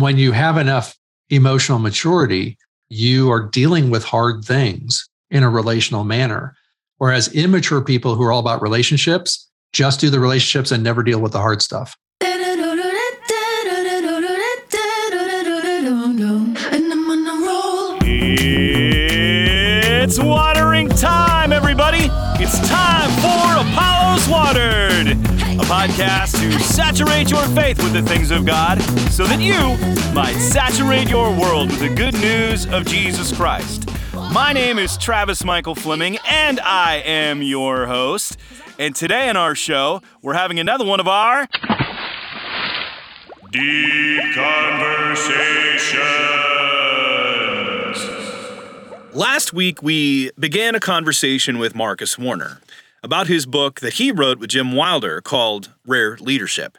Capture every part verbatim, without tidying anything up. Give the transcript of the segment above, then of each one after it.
when you have enough emotional maturity, you are dealing with hard things in a relational manner. Whereas immature people who are all about relationships just do the relationships and never deal with the hard stuff. It's watering time, everybody. It's time for Apollo's Watered, a podcast to saturate your faith with the things of God so that you might saturate your world with the good news of Jesus Christ. My name is Travis Michael Fleming, and I am your host. And today in our show, we're having another one of our Deep Conversations. Last week, we began a conversation with Marcus Warner about his book that he wrote with Jim Wilder called Rare Leadership.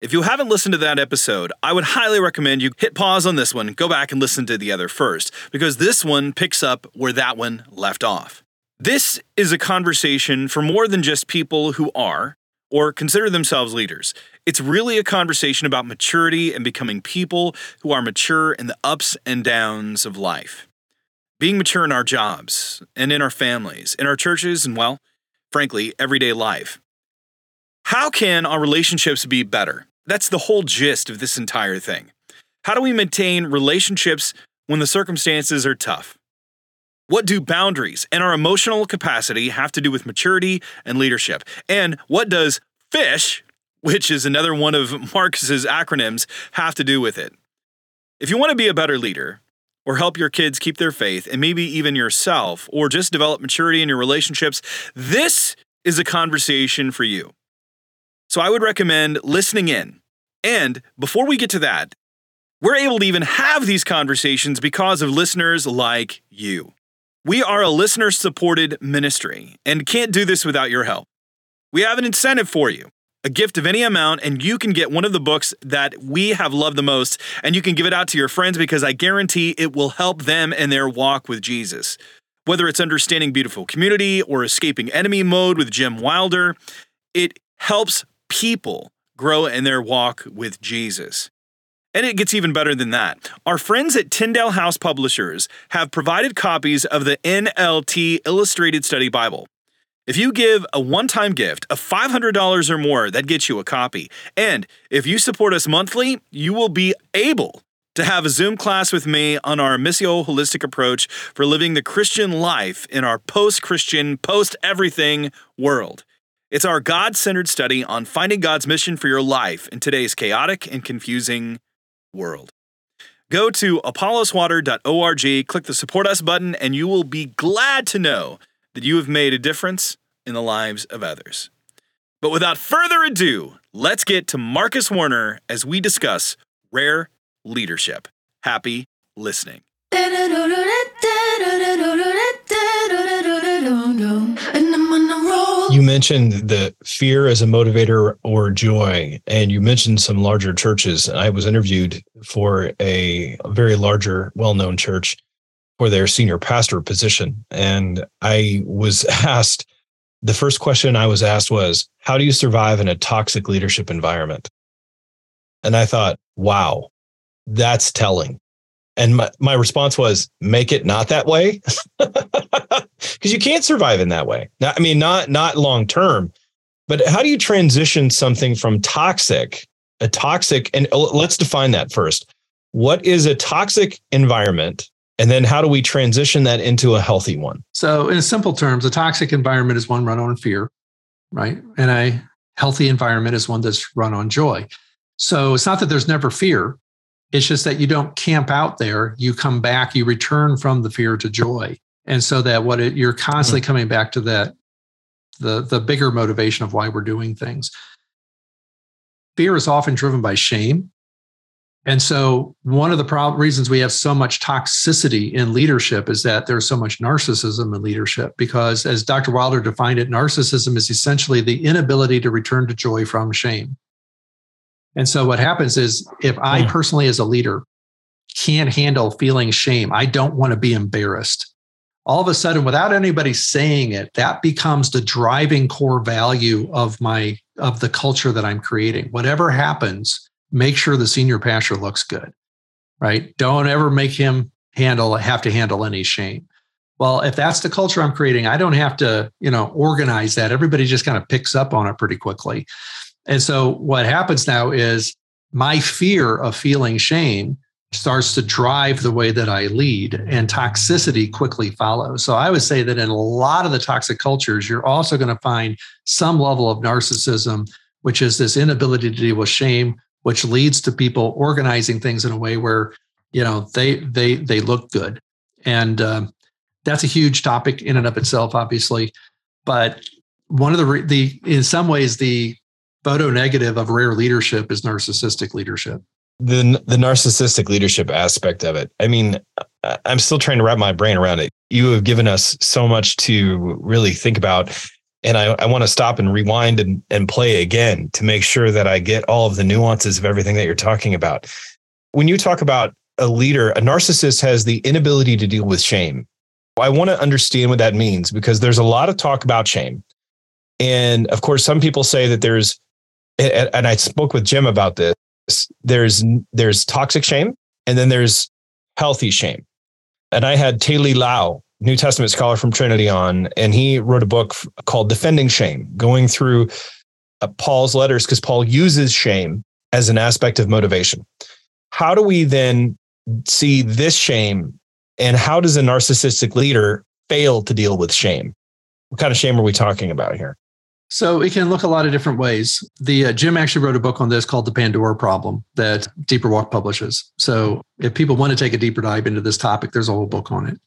If you haven't listened to that episode, I would highly recommend you hit pause on this one, go back and listen to the other first, because this one picks up where that one left off. This is a conversation for more than just people who are or consider themselves leaders. It's really a conversation about maturity and becoming people who are mature in the ups and downs of life. Being mature in our jobs and in our families, in our churches, and, well, frankly, everyday life. How can our relationships be better? That's the whole gist of this entire thing. How do we maintain relationships when the circumstances are tough? What do boundaries and our emotional capacity have to do with maturity and leadership? And what does FISH, which is another one of Marcus's acronyms, have to do with it? If you want to be a better leader, or help your kids keep their faith, and maybe even yourself, or just develop maturity in your relationships, this is a conversation for you. So I would recommend listening in. And before we get to that, we're able to even have these conversations because of listeners like you. We are a listener-supported ministry and can't do this without your help. We have an incentive for you. A gift of any amount, and you can get one of the books that we have loved the most, and you can give it out to your friends because I guarantee it will help them in their walk with Jesus. Whether it's Understanding Beautiful Community or Escaping Enemy Mode with Jim Wilder, it helps people grow in their walk with Jesus. And it gets even better than that. Our friends at Tyndale House Publishers have provided copies of the N L T Illustrated Study Bible. If you give a one-time gift of five hundred dollars or more, that gets you a copy. And if you support us monthly, you will be able to have a Zoom class with me on our Missio Holistic approach for living the Christian life in our post-Christian, post-everything world. It's our God-centered study on finding God's mission for your life in today's chaotic and confusing world. Go to apollos water dot org, click the Support Us button, and you will be glad to know that you have made a difference in the lives of others. But without further ado, let's get to Marcus Warner as we discuss Rare Leadership. Happy listening. You mentioned the fear as a motivator or joy, and you mentioned some larger churches. I was interviewed for a very larger, well-known church for their senior pastor position. And I was asked, the first question I was asked was, how do you survive in a toxic leadership environment? And I thought, wow, that's telling. And my, my response was, make it not that way. Because you can't survive in that way. Now, I mean, not, not long-term, but how do you transition something from toxic, a toxic, and let's define that first. What is a toxic environment? And then how do we transition that into a healthy one? So in simple terms, a toxic environment is one run on fear, right? And a healthy environment is one that's run on joy. So it's not that there's never fear. It's just that you don't camp out there. You come back, you return from the fear to joy. And so that what it, you're constantly mm-hmm. coming back to that, the, the bigger motivation of why we're doing things. Fear is often driven by shame. And so one of the prob- reasons we have so much toxicity in leadership is that there's so much narcissism in leadership, because as Doctor Wilder defined it, narcissism is essentially the inability to return to joy from shame. And so what happens is if I personally as a leader can't handle feeling shame, I don't want to be embarrassed. All of a sudden, without anybody saying it, that becomes the driving core value of my of the culture that I'm creating. Whatever happens, make sure the senior pastor looks good. right? Don't ever make him handle have to handle any shame. Well, if that's the culture I'm creating, I don't have to, you know, organize that. Everybody just kind of picks up on it pretty quickly. And so what happens now is my fear of feeling shame starts to drive the way that I lead, and toxicity quickly follows. So I would say that in a lot of the toxic cultures, you're also going to find some level of narcissism, which is this inability to deal with shame, which leads to people organizing things in a way where, you know, they they they look good. And um, that's a huge topic in and of itself, obviously. But one of the the in some ways the photo negative of rare leadership is narcissistic leadership. The the narcissistic leadership aspect of it. I mean, I'm still trying to wrap my brain around it. You have given us so much to really think about. And I, I want to stop and rewind and, and play again to make sure that I get all of the nuances of everything that you're talking about. When you talk about a leader, a narcissist has the inability to deal with shame. I want to understand what that means, because there's a lot of talk about shame. And of course, some people say that there's, and I spoke with Jim about this, there's there's toxic shame, and then there's healthy shame. And I had Taylor Lau, New Testament scholar from Trinity, on, and he wrote a book called Defending Shame, going through uh, Paul's letters, because Paul uses shame as an aspect of motivation. How do we then see this shame, and how does a narcissistic leader fail to deal with shame? What kind of shame are we talking about here? So it can look a lot of different ways. The uh, Jim actually wrote a book on this called The Pandora Problem that Deeper Walk publishes. So if people want to take a deeper dive into this topic, there's a whole book on it.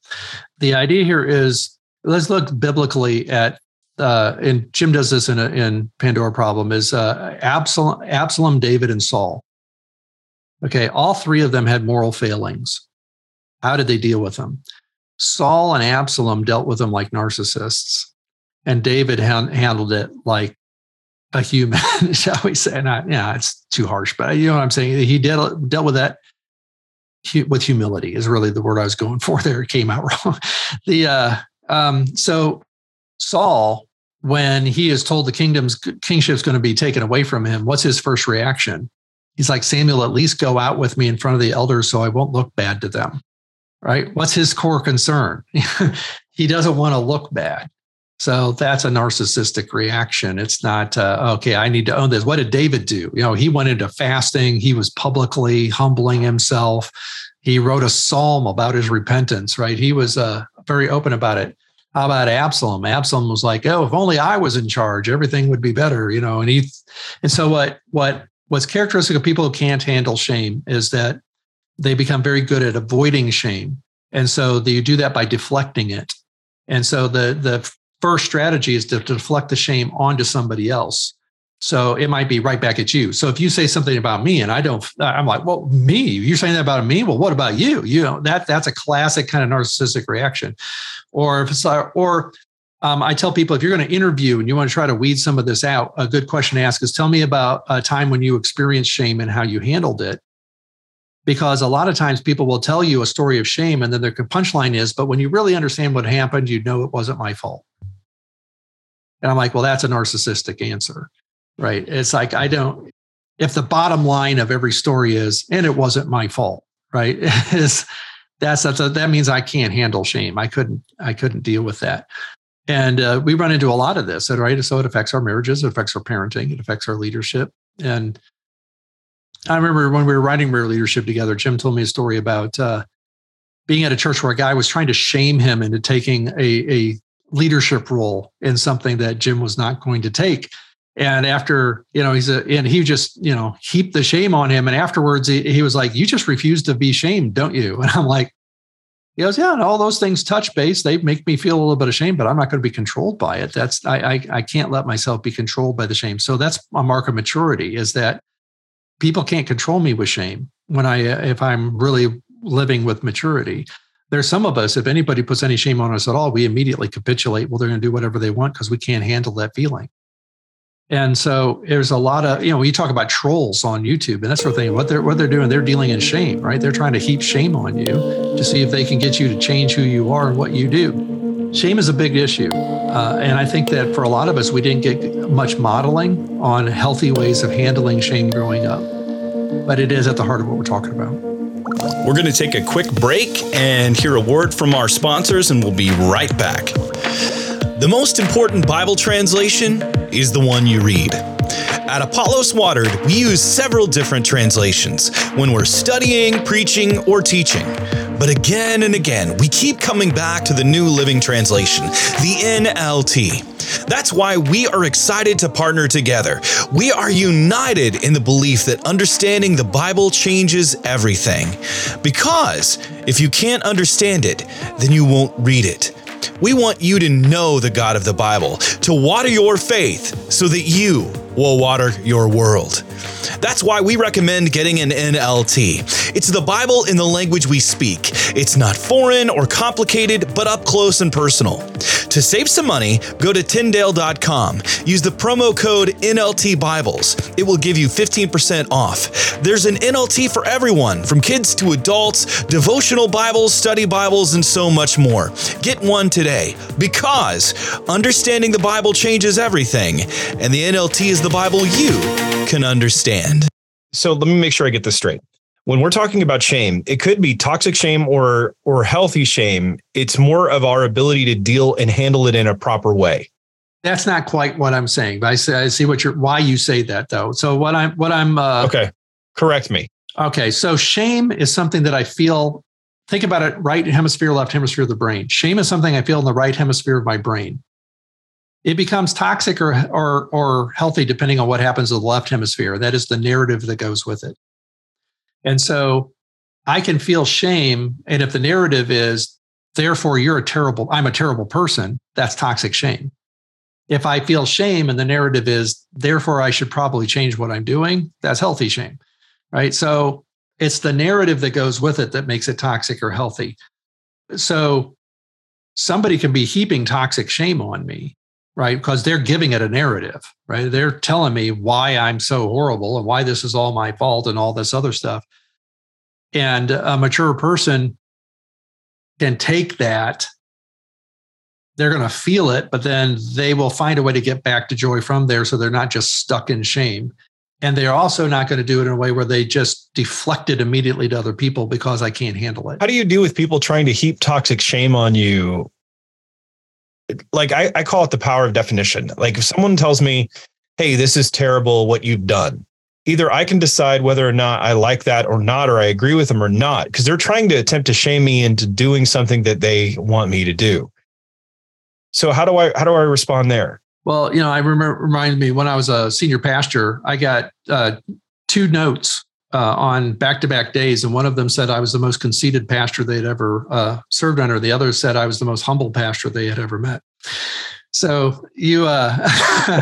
The idea here is, let's look biblically at, uh, and Jim does this in, a, in Pandora Problem, is uh, Absalom, Absalom, David, and Saul. Okay, all three of them had moral failings. How did they deal with them? Saul and Absalom dealt with them like narcissists. And David hand, handled it like a human, shall we say? And I, yeah, it's too harsh, but you know what I'm saying? He dealt, dealt with that with humility is really the word I was going for there. It came out wrong. The uh, um, so Saul, when he is told the kingdom's kingship's going to be taken away from him, what's his first reaction? He's like, Samuel, at least go out with me in front of the elders so I won't look bad to them, right? What's his core concern? He doesn't want to look bad. So that's a narcissistic reaction. It's not, uh, okay, I need to own this. What did David do? You know, he went into fasting. He was publicly humbling himself. He wrote a psalm about his repentance, right? He was uh, very open about it. How about Absalom? Absalom was like, oh, if only I was in charge, everything would be better, you know? And he, and so what, what, what's characteristic of people who can't handle shame is that they become very good at avoiding shame. And so you do that by deflecting it. And so the, the, first strategy is to deflect the shame onto somebody else. So it might be right back at you. So if you say something about me and I don't, I'm like, well, me, you're saying that about me. Well, what about you? You know, that that's a classic kind of narcissistic reaction. Or if it's, or um, I tell people, if you're going to interview and you want to try to weed some of this out, a good question to ask is, tell me about a time when you experienced shame and how you handled it. Because a lot of times people will tell you a story of shame and then their punchline is, but when you really understand what happened, you know, it wasn't my fault. And I'm like, well, that's a narcissistic answer, right? It's like, I don't, if the bottom line of every story is, and it wasn't my fault, right? Is that's, that's a, that means I can't handle shame. I couldn't, I couldn't deal with that. And uh, we run into a lot of this, right? So it affects our marriages, it affects our parenting, it affects our leadership. And I remember when we were writing Rare Leadership together, Jim told me a story about uh, being at a church where a guy was trying to shame him into taking a, a leadership role in something that Jim was not going to take. And after, you know, he's a, and he just, you know, heaped the shame on him. And afterwards he, he was like, you just refuse to be shamed, don't you? And I'm like, he goes, yeah, and all those things touch base. They make me feel a little bit of shame, but I'm not going to be controlled by it. That's, I, I, I can't let myself be controlled by the shame. So that's a mark of maturity, is that people can't control me with shame when I, if I'm really living with maturity. There's some of us, if anybody puts any shame on us at all, we immediately capitulate. Well, they're going to do whatever they want because we can't handle that feeling. And so there's a lot of, you know, you talk about trolls on YouTube and that sort of thing. What they're what they're doing, they're dealing in shame, right? They're trying to heap shame on you to see if they can get you to change who you are and what you do. Shame is a big issue. Uh, and I think that for a lot of us, we didn't get much modeling on healthy ways of handling shame growing up. But it is at the heart of what we're talking about. We're going to take a quick break and hear a word from our sponsors, and we'll be right back. The most important Bible translation is the one you read. At Apollo's Watered, we use several different translations when we're studying, preaching, or teaching. But again and again, we keep coming back to the New Living Translation, the N L T. That's why we are excited to partner together. We are united in the belief that understanding the Bible changes everything. Because if you can't understand it, then you won't read it. We want you to know the God of the Bible, to water your faith so that you will water your world. That's why we recommend getting an N L T. It's the Bible in the language we speak. It's not foreign or complicated, but up close and personal. To save some money, go to Tyndale dot com. Use the promo code N L T Bibles. It will give you fifteen percent off. There's an N L T for everyone, from kids to adults, devotional Bibles, study Bibles, and so much more. Get one today, because understanding the Bible changes everything, and the N L T is the Bible you can understand. So let me make sure I get this straight. When we're talking about shame, it could be toxic shame or or healthy shame. It's more of our ability to deal and handle it in a proper way. That's not quite what I'm saying, but I see, I see what you're, why you say that though. So what I'm, what I'm, uh, okay, correct me. Okay, so shame is something that I feel. Think about it: right hemisphere, left hemisphere of the brain. Shame is something I feel in the right hemisphere of my brain. It becomes toxic or or or healthy depending on what happens to the left hemisphere. That is the narrative that goes with it. And so I can feel shame. And if the narrative is, therefore, you're a terrible, I'm a terrible person, that's toxic shame. If I feel shame and the narrative is, therefore, I should probably change what I'm doing, that's healthy shame, right? So it's the narrative that goes with it that makes it toxic or healthy. So somebody can be heaping toxic shame on me, right? Because they're giving it a narrative, right? They're telling me why I'm so horrible and why this is all my fault and all this other stuff. And a mature person can take that. They're going to feel it, but then they will find a way to get back to joy from there. So they're not just stuck in shame. And they're also not going to do it in a way where they just deflect it immediately to other people because I can't handle it. How do you deal with people trying to heap toxic shame on you? Like I, I call it the power of definition. Like if someone tells me, hey, this is terrible what you've done, either I can decide whether or not I like that or not, or I agree with them or not, because they're trying to attempt to shame me into doing something that they want me to do. So how do I how do I respond there? Well, you know, I remember reminded me when I was a senior pastor, I got uh, two notes uh, on back-to-back days. And one of them said I was the most conceited pastor they'd ever uh, served under. The other said I was the most humble pastor they had ever met. So you, uh,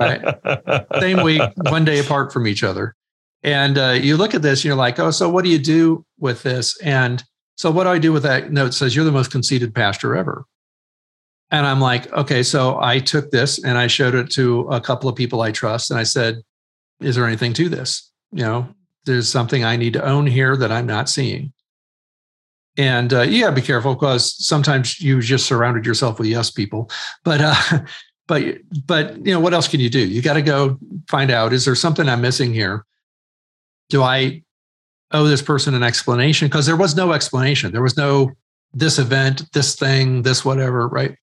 right. Same week, one day apart from each other. And uh, you look at this and you're like, oh, so what do you do with this? And so what do I do with that note? It says you're the most conceited pastor ever. And I'm like, okay, so I took this and I showed it to a couple of people I trust. And I said, is there anything to this? You know, there's something I need to own here that I'm not seeing. And uh, you got to be careful because sometimes you just surrounded yourself with yes people. But, uh, but, but you know, what else can you do? You got to go find out, is there something I'm missing here? Do I owe this person an explanation? Because there was no explanation. There was no this event, this thing, this whatever, right?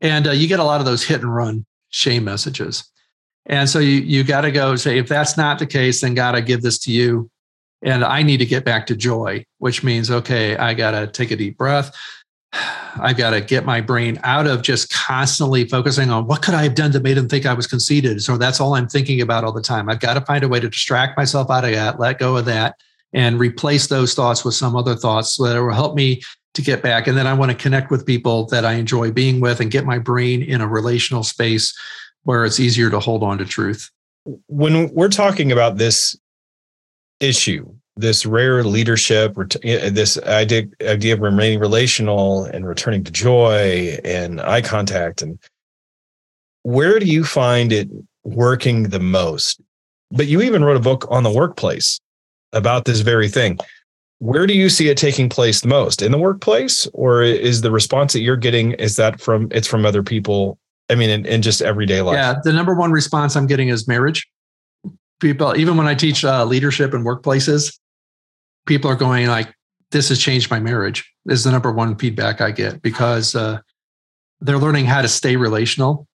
And uh, you get a lot of those hit and run shame messages. And so you, you got to go say, if that's not the case, then God, I give this to you. And I need to get back to joy, which means, okay, I got to take a deep breath. I've got to get my brain out of just constantly focusing on what could I have done that made him think I was conceited. So that's all I'm thinking about all the time. I've got to find a way to distract myself out of that, let go of that, and replace those thoughts with some other thoughts so that it will help me to get back. And then I want to connect with people that I enjoy being with and get my brain in a relational space where it's easier to hold on to truth. When we're talking about this issue, this rare leadership, this idea, idea of remaining relational and returning to joy and eye contact, and where do you find it working the most? But you even wrote a book on the workplace about this very thing. Where do you see it taking place the most? In the workplace? Or is the response that you're getting, is that from, it's from other people? I mean, in, in just everyday life. Yeah. The number one response I'm getting is marriage. People, even when I teach uh, leadership in workplaces, people are going like, this has changed my marriage is the number one feedback I get, because uh, they're learning how to stay relational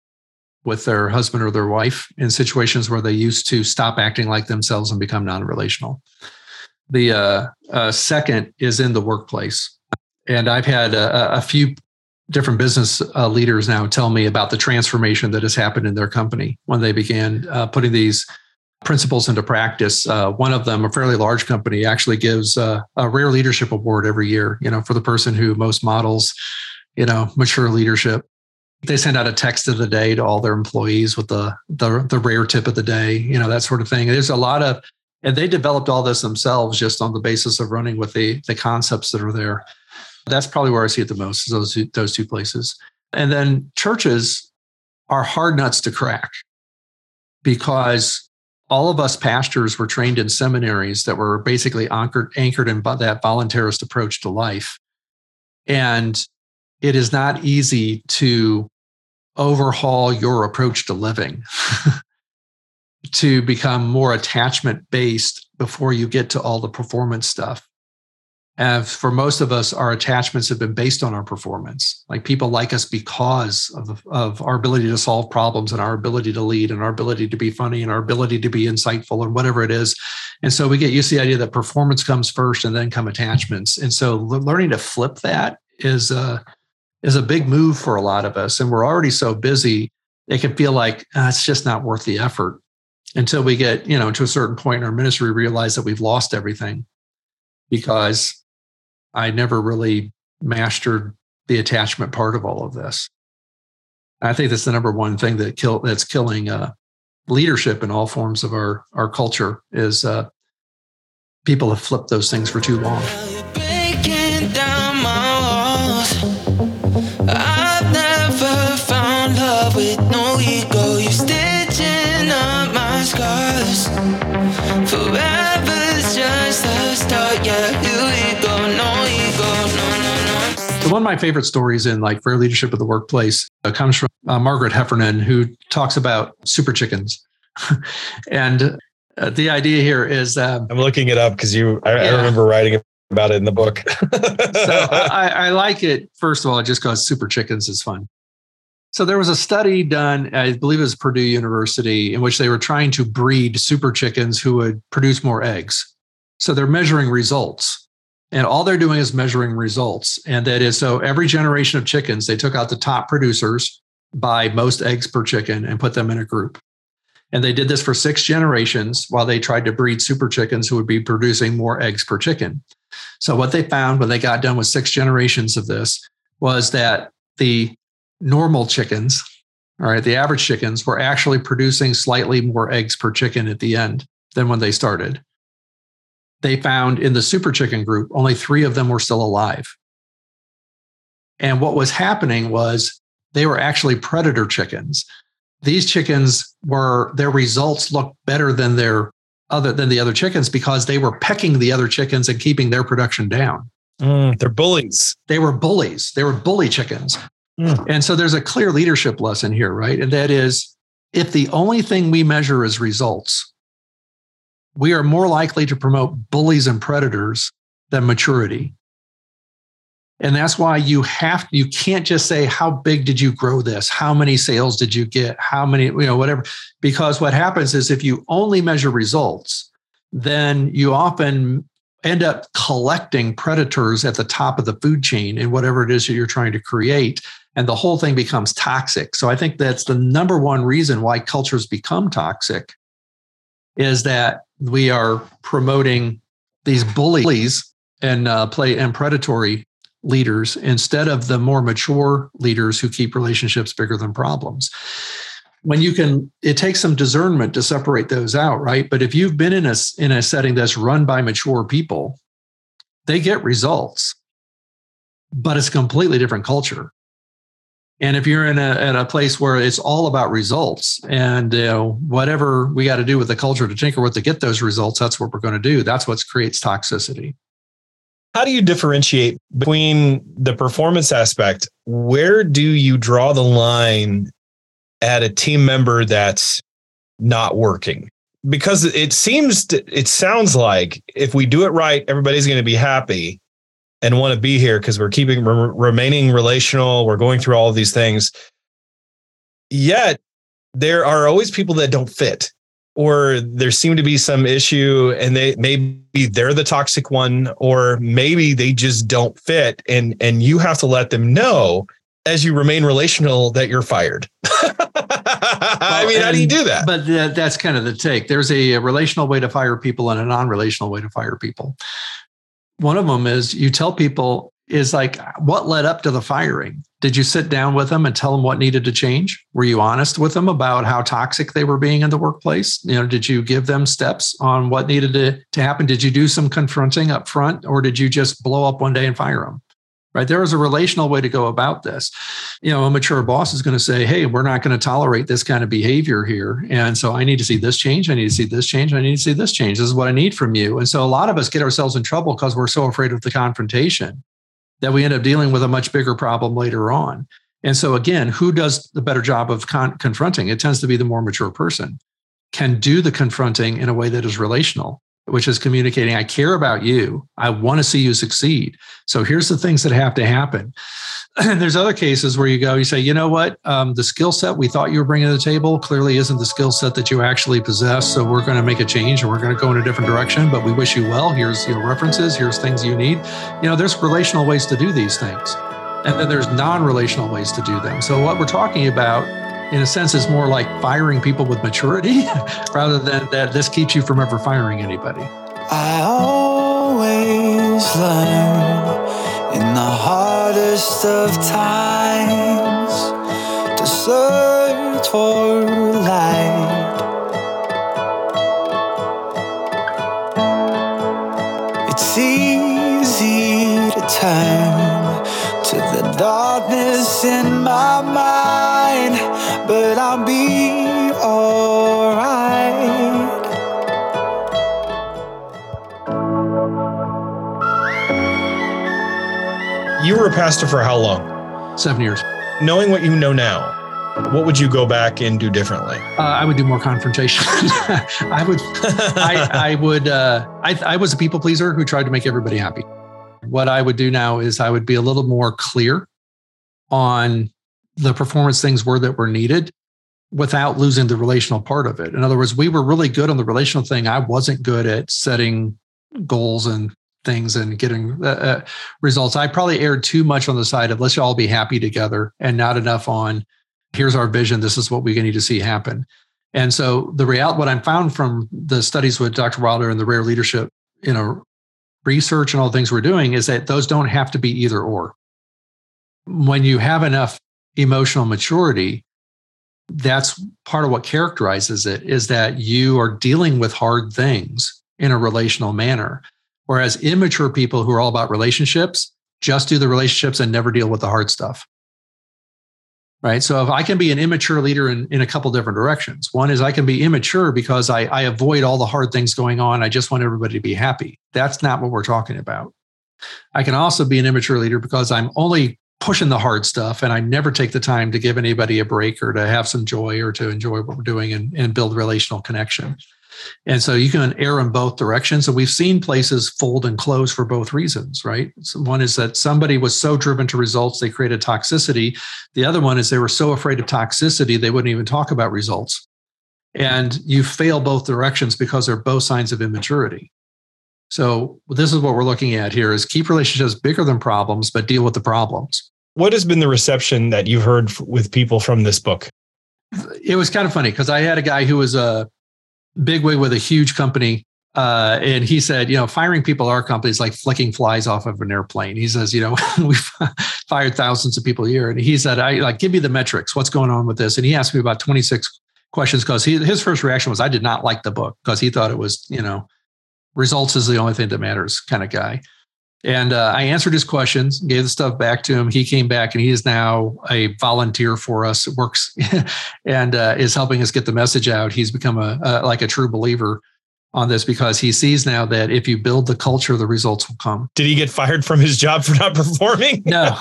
with their husband or their wife in situations where they used to stop acting like themselves and become non-relational. The uh, uh, second is in the workplace. And I've had a, a few different business uh, leaders now tell me about the transformation that has happened in their company when they began uh, putting these principles into practice. Uh, one of them, a fairly large company, actually gives uh, a Rare Leadership Award every year, you know, for the person who most models, you know, mature leadership. They send out a text of the day to all their employees with the, the, the rare tip of the day, you know, that sort of thing. There's a lot of, and they developed all this themselves just on the basis of running with the, the concepts that are there. That's probably where I see it the most, is those two, those two places. And then churches are hard nuts to crack, because all of us pastors were trained in seminaries that were basically anchored, anchored in that voluntarist approach to life. And it is not easy to overhaul your approach to living to become more attachment-based before you get to all the performance stuff. And for most of us, our attachments have been based on our performance. Like, people like us because of, of our ability to solve problems and our ability to lead and our ability to be funny and our ability to be insightful and whatever it is. And so we get used to the idea that performance comes first and then come attachments. And so learning to flip that is a, is a big move for a lot of us. And we're already so busy, it can feel like oh, it's just not worth the effort, until we get, you know, to a certain point in our ministry, realize that we've lost everything, because I never really mastered the attachment part of all of this. I think that's the number one thing that kill, that's killing uh, leadership in all forms of our, our culture, is uh, people have flipped those things for too long. One of my favorite stories in like Rare Leadership of the Workplace uh, comes from uh, Margaret Heffernan, who talks about super chickens. And uh, the idea here is... Um, I'm looking it up because you. I, yeah. I remember writing about it in the book. So I, I like it, first of all, just because super chickens is fun. So there was a study done, I believe it was Purdue University, in which they were trying to breed super chickens who would produce more eggs. So they're measuring results. And all they're doing is measuring results. And that is, so every generation of chickens, they took out the top producers by most eggs per chicken and put them in a group. And they did this for six generations while they tried to breed super chickens who would be producing more eggs per chicken. So what they found when they got done with six generations of this was that the normal chickens, all right, the average chickens, were actually producing slightly more eggs per chicken at the end than when they started. They found in the super chicken group, only three of them were still alive. And what was happening was they were actually predator chickens. These chickens were, their results looked better than their other than the other chickens, because they were pecking the other chickens and keeping their production down. Mm, they're bullies. They were bullies. They were bully chickens. Mm. And so there's a clear leadership lesson here, right? And that is, if the only thing we measure is results, we are more likely to promote bullies and predators than maturity. And that's why you have, you can't just say, how big did you grow this? How many sales did you get? How many, you know, whatever. Because what happens is, if you only measure results, then you often end up collecting predators at the top of the food chain in whatever it is that you're trying to create. And the whole thing becomes toxic. So I think that's the number one reason why cultures become toxic, is that we are promoting these bullies and uh, play and predatory leaders instead of the more mature leaders who keep relationships bigger than problems. When you can, it takes some discernment to separate those out, right? But if you've been in a, in a setting that's run by mature people, they get results, but it's a completely different culture. And if you're in a, at a place where it's all about results, and you know, whatever we got to do with the culture to tinker with to get those results, that's what we're going to do. That's what creates toxicity. How do you differentiate between the performance aspect? Where do you draw the line at a team member that's not working? because it seems, to, it sounds like if we do it right, everybody's going to be happy and want to be here because we're keeping re- remaining relational. We're going through all of these things. Yet there are always people that don't fit, or there seem to be some issue, and they maybe they're the toxic one, or maybe they just don't fit. And, and you have to let them know as you remain relational that you're fired. I mean, well, and, how do you do that? But th- that's kind of the take. There's a, a relational way to fire people and a non-relational way to fire people. One of them is you tell people is like, what led up to the firing? Did you sit down with them and tell them what needed to change? Were you honest with them about how toxic they were being in the workplace? You know, did you give them steps on what needed to, to happen? Did you do some confronting up front, or did you just blow up one day and fire them? Right. There is a relational way to go about this. You know, a mature boss is going to say, hey, we're not going to tolerate this kind of behavior here. And so I need to see this change. I need to see this change. I need to see this change. This is what I need from you. And so a lot of us get ourselves in trouble because we're so afraid of the confrontation that we end up dealing with a much bigger problem later on. And so again, who does the better job of con- confronting? It tends to be the more mature person can do the confronting in a way that is relational, which is communicating, I care about you. I want to see you succeed. So here's the things that have to happen. And there's other cases where you go, you say, you know what? Um, the skill set we thought you were bringing to the table clearly isn't the skill set that you actually possess. So we're going to make a change and we're going to go in a different direction, but we wish you well. Here's your references. Here's things you need. You know, there's relational ways to do these things. And then there's non-relational ways to do them. So what we're talking about, in a sense, is more like firing people with maturity rather than that this keeps you from ever firing anybody. I always learn in the hardest of times to search for light. It's easy to turn to the darkness in my mind, but I'll be all right. You were a pastor for how long? Seven years. Knowing what you know now, what would you go back and do differently? Uh, I would do more confrontation. I would. I, I would. Uh, I, I was a people pleaser who tried to make everybody happy. What I would do now is I would be a little more clear on the performance things were that were needed without losing the relational part of it. In other words, we were really good on the relational thing. I wasn't good at setting goals and things and getting uh, results. I probably erred too much on the side of let's all be happy together and not enough on here's our vision. This is what we need to see happen. And so the reality, what I found from the studies with Doctor Wilder and the Rare Leadership, you know, research and all the things we're doing is that those don't have to be either or. When you have enough emotional maturity, that's part of what characterizes it, is that you are dealing with hard things in a relational manner. Whereas immature people who are all about relationships just do the relationships and never deal with the hard stuff. Right. So if I can be an immature leader in, in a couple different directions. One is I can be immature because I, I avoid all the hard things going on. I just want everybody to be happy. That's not what we're talking about. I can also be an immature leader because I'm only pushing the hard stuff and I never take the time to give anybody a break or to have some joy or to enjoy what we're doing and, and build relational connection. And so you can err in both directions. And we've seen places fold and close for both reasons, right? So one is that somebody was so driven to results, they created toxicity. The other one is they were so afraid of toxicity, they wouldn't even talk about results. And you fail both directions because they're both signs of immaturity. So this is what we're looking at here is keep relationships bigger than problems, but deal with the problems. What has been the reception that you've heard with people from this book? It was kind of funny because I had a guy who was a bigwig with a huge company. Uh, and he said, you know, firing people at our company is like flicking flies off of an airplane. He says, you know, we've fired thousands of people a year. And he said, I like, give me the metrics. What's going on with this? And he asked me about twenty-six questions because he, his first reaction was, I did not like the book because he thought it was, you know, results is the only thing that matters kind of guy. And uh, I answered his questions, gave the stuff back to him. He came back and he is now a volunteer for us, works and uh, is helping us get the message out. He's become a, a like a true believer on this because he sees now that if you build the culture, the results will come. Did he get fired from his job for not performing? No,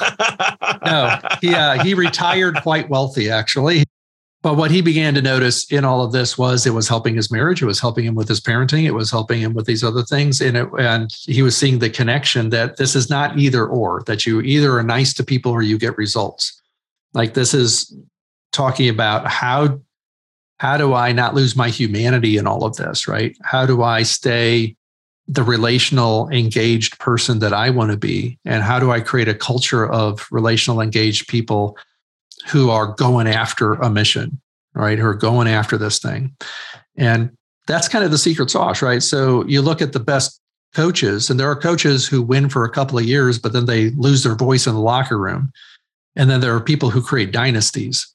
no. He, uh, he retired quite wealthy, actually. But what he began to notice in all of this was it was helping his marriage. It was helping him with his parenting. It was helping him with these other things. And, it, and he was seeing the connection that this is not either or, that you either are nice to people or you get results. Like this is talking about how, how do I not lose my humanity in all of this, right? How do I stay the relational, engaged person that I want to be? And how do I create a culture of relational, engaged people who are going after a mission, right? Who are going after this thing. And that's kind of the secret sauce, right? So you look at the best coaches, and there are coaches who win for a couple of years, but then they lose their voice in the locker room. And then there are people who create dynasties,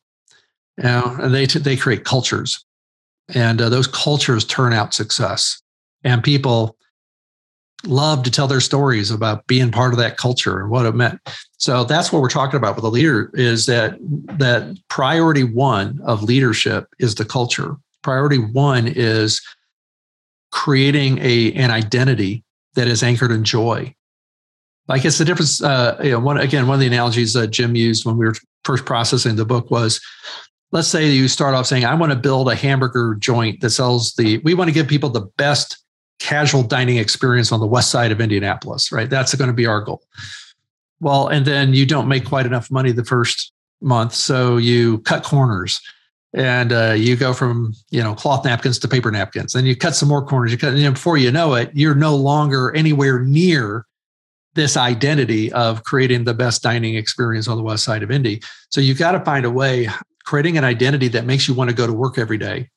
you know, and they, they create cultures. And uh, those cultures turn out success. And people love to tell their stories about being part of that culture and what it meant. So that's what we're talking about with a leader, is that that priority one of leadership is the culture. Priority one is creating a an identity that is anchored in joy. Like it's the difference. Uh, you know, one again, one of the analogies that Jim used when we were first processing the book was, let's say you start off saying, "I want to build a hamburger joint that sells the. We want to give people the best casual dining experience on the west side of Indianapolis," right? That's going to be our goal. Well, and then you don't make quite enough money the first month, so you cut corners, and uh, you go from you know cloth napkins to paper napkins, and you cut some more corners. You cut, and before you know it, you're no longer anywhere near this identity of creating the best dining experience on the west side of Indy. So you've got to find a way, creating an identity that makes you want to go to work every day.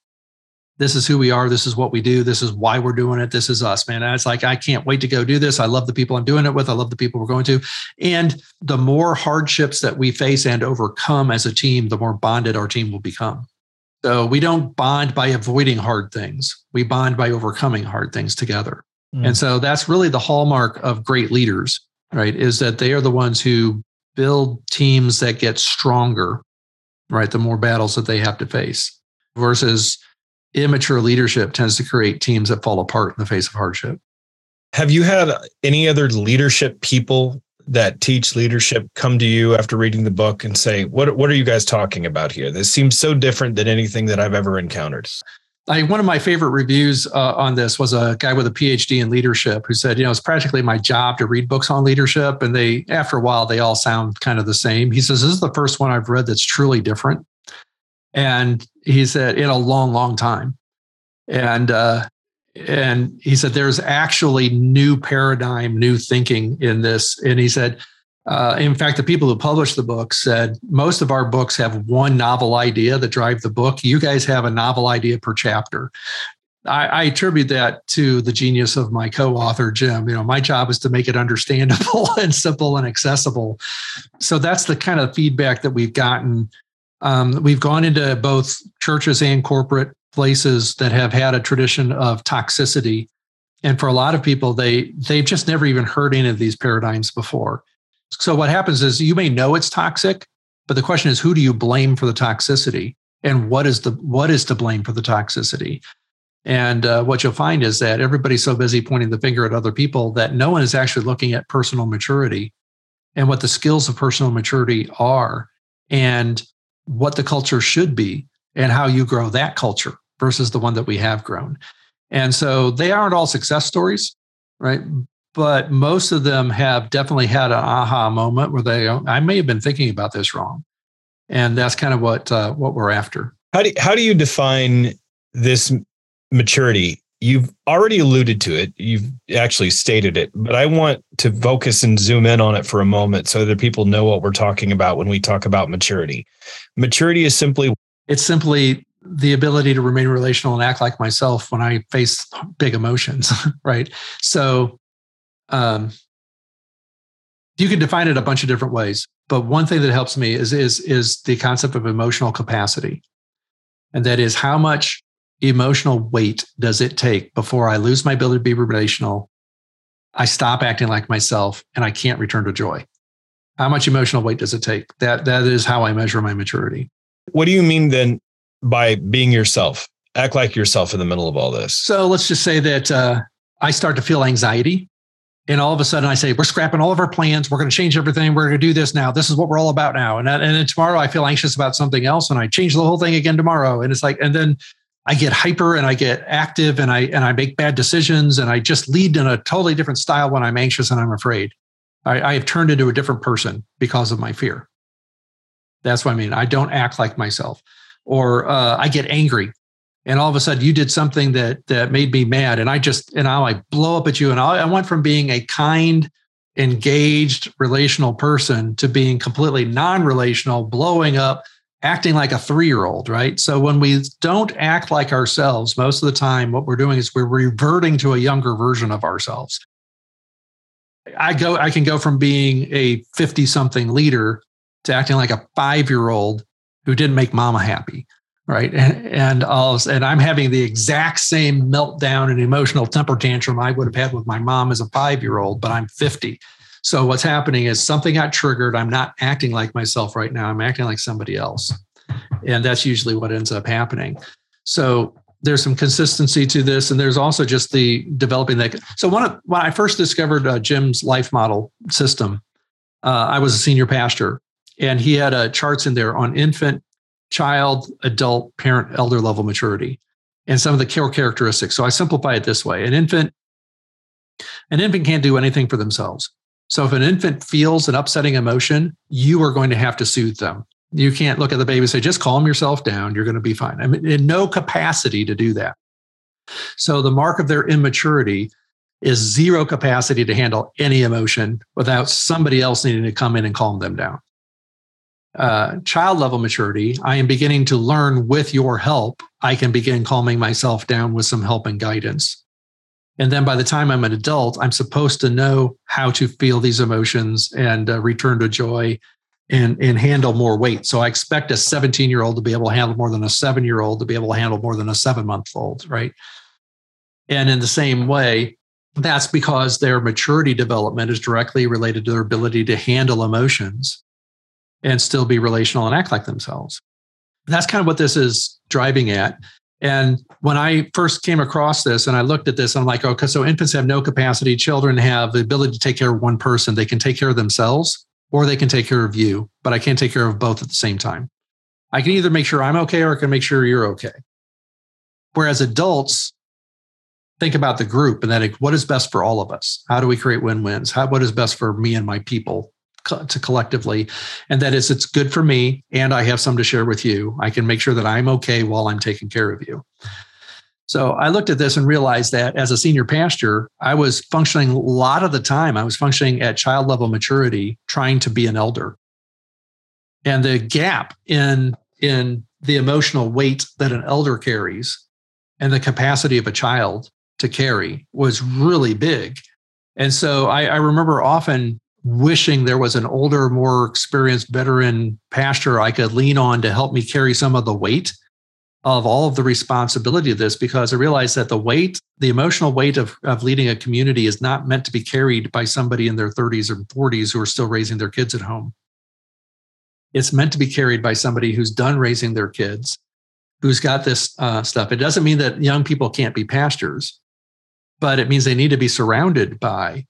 This is who we are. This is what we do. This is why we're doing it. This is us, man. And it's like, I can't wait to go do this. I love the people I'm doing it with. I love the people we're going to. And the more hardships that we face and overcome as a team, the more bonded our team will become. So we don't bond by avoiding hard things. We bond by overcoming hard things together. Mm. And so that's really the hallmark of great leaders, right? Is that they are the ones who build teams that get stronger, right? The more battles that they have to face, versus immature leadership tends to create teams that fall apart in the face of hardship. Have you had any other leadership people that teach leadership come to you after reading the book and say, what, what are you guys talking about here? This seems so different than anything that I've ever encountered. I, one of my favorite reviews uh, on this was a guy with a P H D in leadership who said, you know, it's practically my job to read books on leadership. And they, after a while, they all sound kind of the same. He says, this is the first one I've read that's truly different. And he said, in a long, long time. And uh, and he said, there's actually new paradigm, new thinking in this. And he said, uh, in fact, the people who published the book said, most of our books have one novel idea that drives the book. You guys have a novel idea per chapter. I, I attribute that to the genius of my co-author, Jim. You know, my job is to make it understandable and simple and accessible. So that's the kind of feedback that we've gotten. Um, we've gone into both churches and corporate places that have had a tradition of toxicity. And for a lot of people, they, they've just never even heard any of these paradigms before. So what happens is you may know it's toxic, but the question is, who do you blame for the toxicity? And what is the what is to blame for the toxicity? And uh, what you'll find is that everybody's so busy pointing the finger at other people that no one is actually looking at personal maturity and what the skills of personal maturity are, and what the culture should be, and how you grow that culture versus the one that we have grown. And so they aren't all success stories, right? But most of them have definitely had an aha moment where they, I may have been thinking about this wrong. And that's kind of what uh, what we're after. How do, how do you define this maturity? You've already alluded to it. You've actually stated it, but I want to focus and zoom in on it for a moment so that people know what we're talking about when we talk about maturity. Maturity is simply... It's simply the ability to remain relational and act like myself when I face big emotions, right? So um, you can define it a bunch of different ways, but one thing that helps me is is is the concept of emotional capacity. And that is, how much emotional weight does it take before I lose my ability to be relational, I stop acting like myself, and I can't return to joy? How much emotional weight does it take? That that is how I measure my maturity. What do you mean then by being yourself? Act like yourself in the middle of all this. So let's just say that uh, I start to feel anxiety. And all of a sudden I say, we're scrapping all of our plans. We're going to change everything. We're going to do this now. This is what we're all about now. And, that, and then tomorrow I feel anxious about something else. And I change the whole thing again tomorrow. And it's like, and then I get hyper and I get active and I, and I make bad decisions. And I just lead in a totally different style when I'm anxious and I'm afraid. I, I have turned into a different person because of my fear. That's what I mean. I don't act like myself, or uh, I get angry. And all of a sudden you did something that that made me mad. And I just, and now I blow up at you. And I, I went from being a kind, engaged, relational person to being completely non-relational, blowing up, acting like a three-year-old, right? So when we don't act like ourselves, most of the time what we're doing is we're reverting to a younger version of ourselves. I go, I can go from being a fifty-something leader to acting like a five-year-old who didn't make mama happy. Right. And, and, I'll, and I'm having the exact same meltdown and emotional temper tantrum I would have had with my mom as a five-year-old, but I'm fifty. So what's happening is something got triggered. I'm not acting like myself right now. I'm acting like somebody else. And that's usually what ends up happening. So there's some consistency to this. And there's also just the developing that. So one of, when I first discovered uh, Jim's life model system, uh, I was a senior pastor, and he had uh, charts in there on infant, child, adult, parent, elder level maturity, and some of the core characteristics. So I simplify it this way. An infant, an infant can't do anything for themselves. So if an infant feels an upsetting emotion, you are going to have to soothe them. You can't look at the baby and say, just calm yourself down. You're going to be fine. I mean, in no capacity to do that. So the mark of their immaturity is zero capacity to handle any emotion without somebody else needing to come in and calm them down. Uh, child level maturity, I am beginning to learn with your help, I can begin calming myself down with some help and guidance. And then by the time I'm an adult, I'm supposed to know how to feel these emotions and uh, return to joy and, and handle more weight. So I expect a seventeen-year-old to be able to handle more than a seven-year-old to be able to handle more than a seven-month-old, right? And in the same way, that's because their maturity development is directly related to their ability to handle emotions and still be relational and act like themselves. That's kind of what this is driving at. And when I first came across this and I looked at this, I'm like, okay, so infants have no capacity. Children have the ability to take care of one person. They can take care of themselves or they can take care of you, but I can't take care of both at the same time. I can either make sure I'm okay or I can make sure you're okay. Whereas adults think about the group and that, what is best for all of us? How do we create win-wins? How, what is best for me and my people? To collectively, and that is, it's good for me and I have some to share with you. I can make sure that I'm okay while I'm taking care of you. So I looked at this and realized that as a senior pastor, I was functioning a lot of the time. I was functioning at child level maturity, trying to be an elder. And the gap in, in the emotional weight that an elder carries and the capacity of a child to carry was really big. And so I, I remember often wishing there was an older, more experienced veteran pastor I could lean on to help me carry some of the weight of all of the responsibility of this, because I realized that the weight, the emotional weight of, of leading a community is not meant to be carried by somebody in their thirties or forties who are still raising their kids at home. It's meant to be carried by somebody who's done raising their kids, who's got this uh, stuff. It doesn't mean that young people can't be pastors, but it means they need to be surrounded by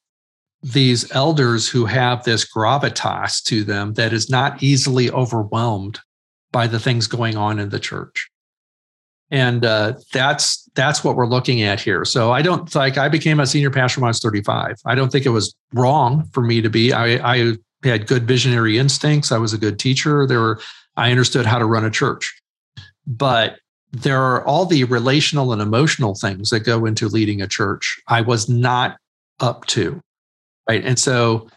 these elders who have this gravitas to them that is not easily overwhelmed by the things going on in the church. And uh, that's that's what we're looking at here. So I don't like I became a senior pastor when I was thirty-five. I don't think it was wrong for me to be. I, I had good visionary instincts. I was a good teacher. There were I understood how to run a church. But there are all the relational and emotional things that go into leading a church I was not up to. Right. And so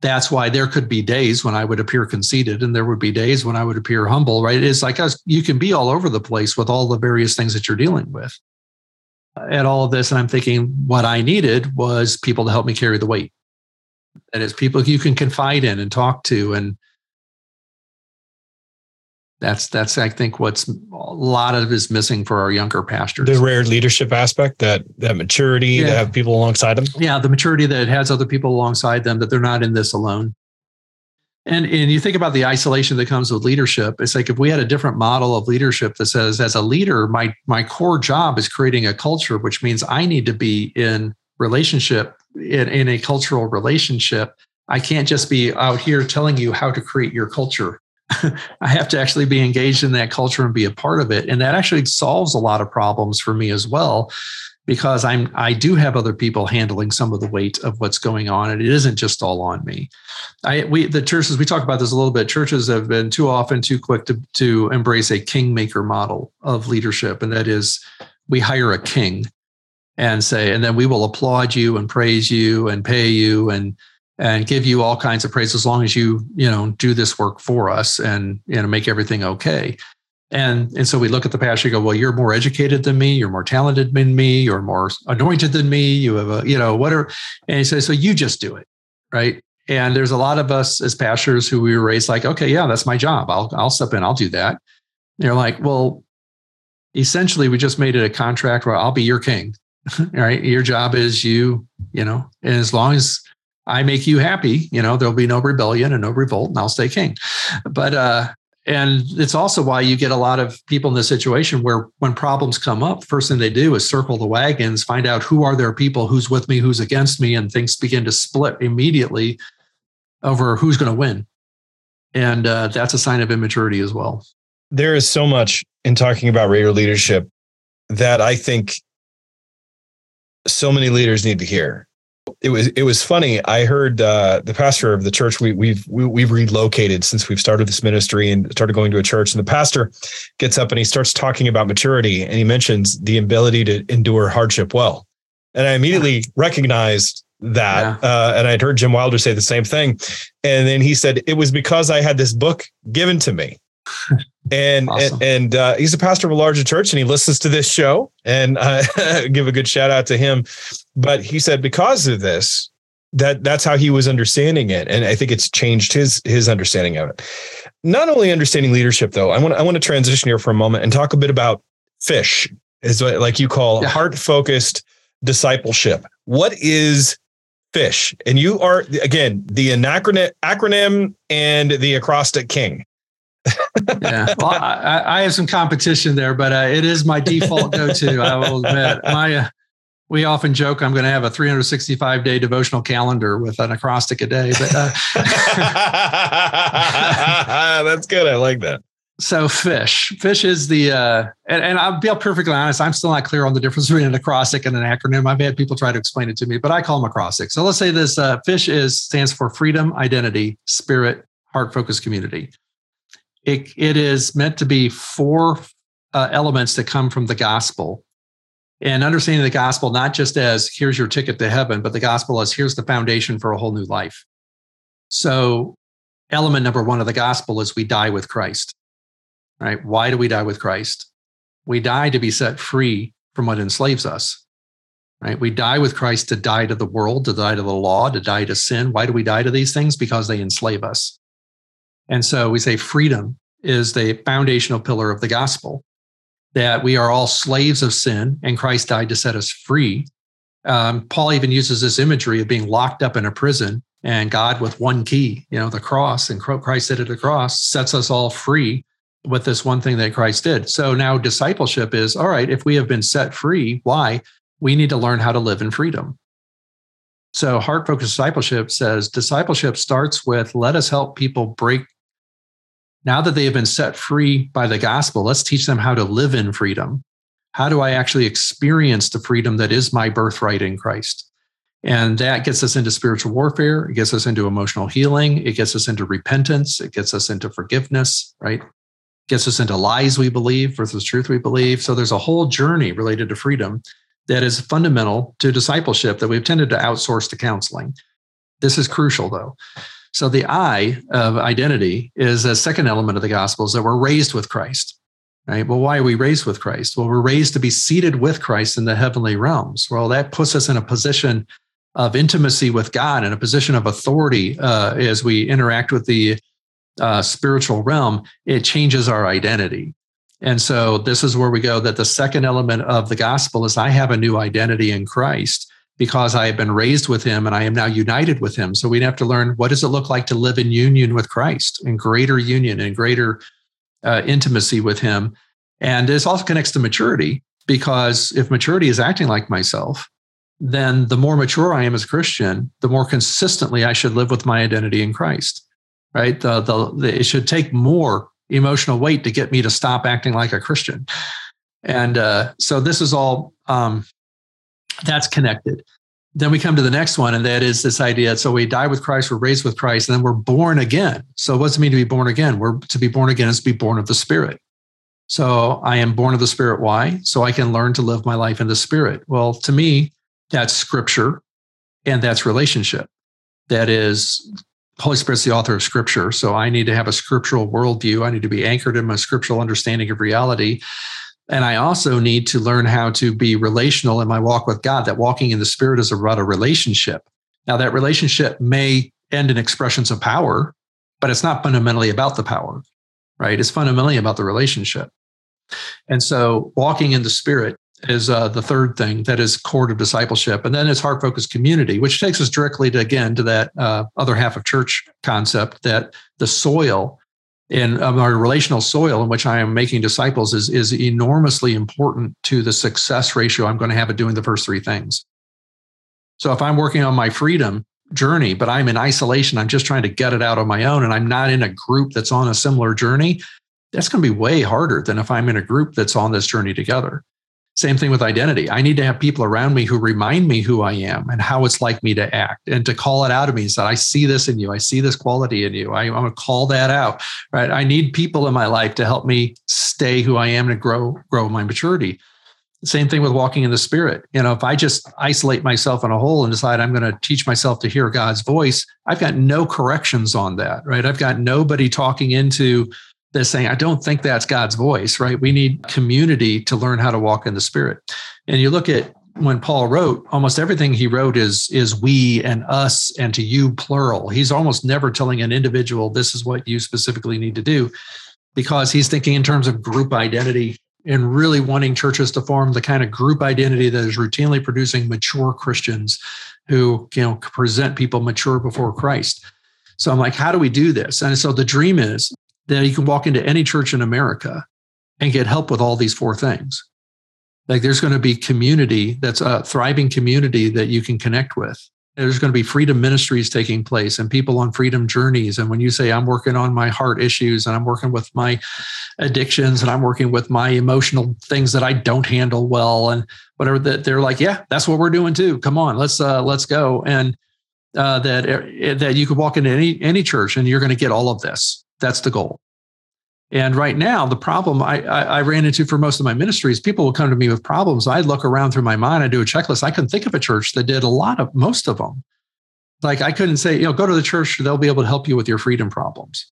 that's why there could be days when I would appear conceited and there would be days when I would appear humble. Right. It's like us, you can be all over the place with all the various things that you're dealing with at all of this. And I'm thinking what I needed was people to help me carry the weight. That is, people you can confide in and talk to. And that's, that's I think, what's a lot of is missing for our younger pastors. The rare leadership aspect, that that maturity, yeah. To have people alongside them. Yeah, the maturity that it has other people alongside them, that they're not in this alone. And, and you think about the isolation that comes with leadership. It's like if we had a different model of leadership that says, as a leader, my, my core job is creating a culture, which means I need to be in relationship in, in a cultural relationship, I can't just be out here telling you how to create your culture. I have to actually be engaged in that culture and be a part of it. And that actually solves a lot of problems for me as well, because I'm, I do have other people handling some of the weight of what's going on, and it isn't just all on me. I, we, the churches, we talk about this a little bit, churches have been too often too quick to, to embrace a kingmaker model of leadership. And that is, we hire a king and say, and then we will applaud you and praise you and pay you and and give you all kinds of praise as long as you, you know, do this work for us and, you know, make everything okay. And, and so we look at the pastor and go, well, you're more educated than me. You're more talented than me. You're more anointed than me. You have a, you know, whatever. And he says, so you just do it. Right. And there's a lot of us as pastors who we were raised like, okay, yeah, that's my job. I'll, I'll step in. I'll do that. And you're like, well, essentially we just made it a contract where I'll be your king. All right. Your job is you, you know, and as long as I make you happy, you know, there'll be no rebellion and no revolt, and I'll stay king. But, uh, and it's also why you get a lot of people in this situation where when problems come up, first thing they do is circle the wagons, find out who are their people, who's with me, who's against me, and things begin to split immediately over who's going to win. And uh, that's a sign of immaturity as well. There is so much in talking about rare leadership that I think so many leaders need to hear. It was it was funny. I heard uh, the pastor of the church we, we've we, we've relocated since we've started this ministry and started going to a church. And the pastor gets up and he starts talking about maturity, and he mentions the ability to endure hardship well. And I immediately yeah. recognized that. Yeah. Uh, and I'd heard Jim Wilder say the same thing. And then he said, it was because I had this book given to me. And, awesome. and and uh, he's a pastor of a larger church, and he listens to this show, and uh, give a good shout out to him. But he said because of this, that that's how he was understanding it, and I think it's changed his his understanding of it. Not only understanding leadership, though, I want I want to transition here for a moment and talk a bit about fish, is what, like you call yeah. heart focused discipleship. What is fish? And you are again the anacronym acronym and the acrostic king. Yeah, well, I, I have some competition there, but uh, it is my default go-to. I will admit, my uh, we often joke I'm going to have a three hundred sixty-five day devotional calendar with an acrostic a day. But uh, that's good. I like that. So fish, fish is the, uh, and, and I'll be perfectly honest, I'm still not clear on the difference between an acrostic and an acronym. I've had people try to explain it to me, but I call them acrostic. So let's say this: uh, fish is stands for freedom, identity, spirit, heart-focused community. It, it is meant to be four uh, elements that come from the gospel, and understanding the gospel, not just as here's your ticket to heaven, but the gospel as here's the foundation for a whole new life. So element number one of the gospel is we die with Christ, right? Why do we die with Christ? We die to be set free from what enslaves us, right? We die with Christ to die to the world, to die to the law, to die to sin. Why do we die to these things? Because they enslave us. And so we say freedom is the foundational pillar of the gospel, that we are all slaves of sin and Christ died to set us free. Um, Paul even uses this imagery of being locked up in a prison, and God with one key, you know, the cross, and Christ did at the cross, sets us all free with this one thing that Christ did. So now discipleship is, all right, if we have been set free, why? We need to learn how to live in freedom. So heart-focused discipleship says discipleship starts with, let us help people break. Now that they have been set free by the gospel, let's teach them how to live in freedom. How do I actually experience the freedom that is my birthright in Christ? And that gets us into spiritual warfare. It gets us into emotional healing. It gets us into repentance. It gets us into forgiveness, right? It gets us into lies we believe versus truth we believe. So there's a whole journey related to freedom that is fundamental to discipleship that we've tended to outsource to counseling. This is crucial, though. So the I of identity is a second element of the gospel, is that we're raised with Christ, right? Well, why are we raised with Christ? Well, we're raised to be seated with Christ in the heavenly realms. Well, that puts us in a position of intimacy with God and a position of authority uh, as we interact with the uh, spiritual realm. It changes our identity. And so this is where we go, that the second element of the gospel is I have a new identity in Christ, because I have been raised with him and I am now united with him. So we'd have to learn, what does it look like to live in union with Christ, in greater union and greater uh, intimacy with him? And this also connects to maturity, because if maturity is acting like myself, then the more mature I am as a Christian, the more consistently I should live with my identity in Christ, right? The, the, the, it should take more emotional weight to get me to stop acting like a Christian. And uh, so this is all, um, that's connected. Then we come to the next one, and that is this idea. So we die with Christ, we're raised with Christ, and then we're born again. So what does it mean to be born again? We're to be born again is to be born of the Spirit. So I am born of the Spirit. Why? So I can learn to live my life in the Spirit. Well, to me, that's Scripture, and that's relationship. That is, Holy Spirit's the author of Scripture. So I need to have a scriptural worldview. I need to be anchored in my scriptural understanding of reality. And I also need to learn how to be relational in my walk with God, that walking in the Spirit is about a relationship. Now, that relationship may end in expressions of power, but it's not fundamentally about the power, right? It's fundamentally about the relationship. And so walking in the Spirit is uh, the third thing that is core to discipleship. And then it's heart-focused community, which takes us directly to, again, to that uh, other half of church concept, that the soil and our relational soil in which I am making disciples is, is enormously important to the success ratio I'm going to have at doing the first three things. So if I'm working on my freedom journey, but I'm in isolation, I'm just trying to get it out on my own, and I'm not in a group that's on a similar journey, that's going to be way harder than if I'm in a group that's on this journey together. Same thing with identity. I need to have people around me who remind me who I am and how it's like me to act, and to call it out of me and say, I see this in you. I see this quality in you. I, I'm going to call that out, right? I need people in my life to help me stay who I am and grow, grow my maturity. Same thing with walking in the Spirit. You know, if I just isolate myself in a hole and decide I'm going to teach myself to hear God's voice, I've got no corrections on that, right? I've got nobody talking into they're saying, I don't think that's God's voice, right? We need community to learn how to walk in the Spirit. And you look at when Paul wrote, almost everything he wrote is, is we and us and to you, plural. He's almost never telling an individual, this is what you specifically need to do, because he's thinking in terms of group identity and really wanting churches to form the kind of group identity that is routinely producing mature Christians who, you know, present people mature before Christ. So I'm like, how do we do this? And so the dream is that you can walk into any church in America and get help with all these four things. Like, there's going to be community that's a thriving community that you can connect with. There's going to be freedom ministries taking place and people on freedom journeys. And when you say, I'm working on my heart issues and I'm working with my addictions and I'm working with my emotional things that I don't handle well and whatever, that they're like, yeah, that's what we're doing too. Come on, let's uh, let's go. And uh, that, that you could walk into any, any church and you're going to get all of this. That's the goal. And right now, the problem I, I, I ran into for most of my ministries, people will come to me with problems. I look around through my mind. I do a checklist. I couldn't think of a church that did a lot of most of them. Like, I couldn't say, you know, go to the church. They'll be able to help you with your freedom problems.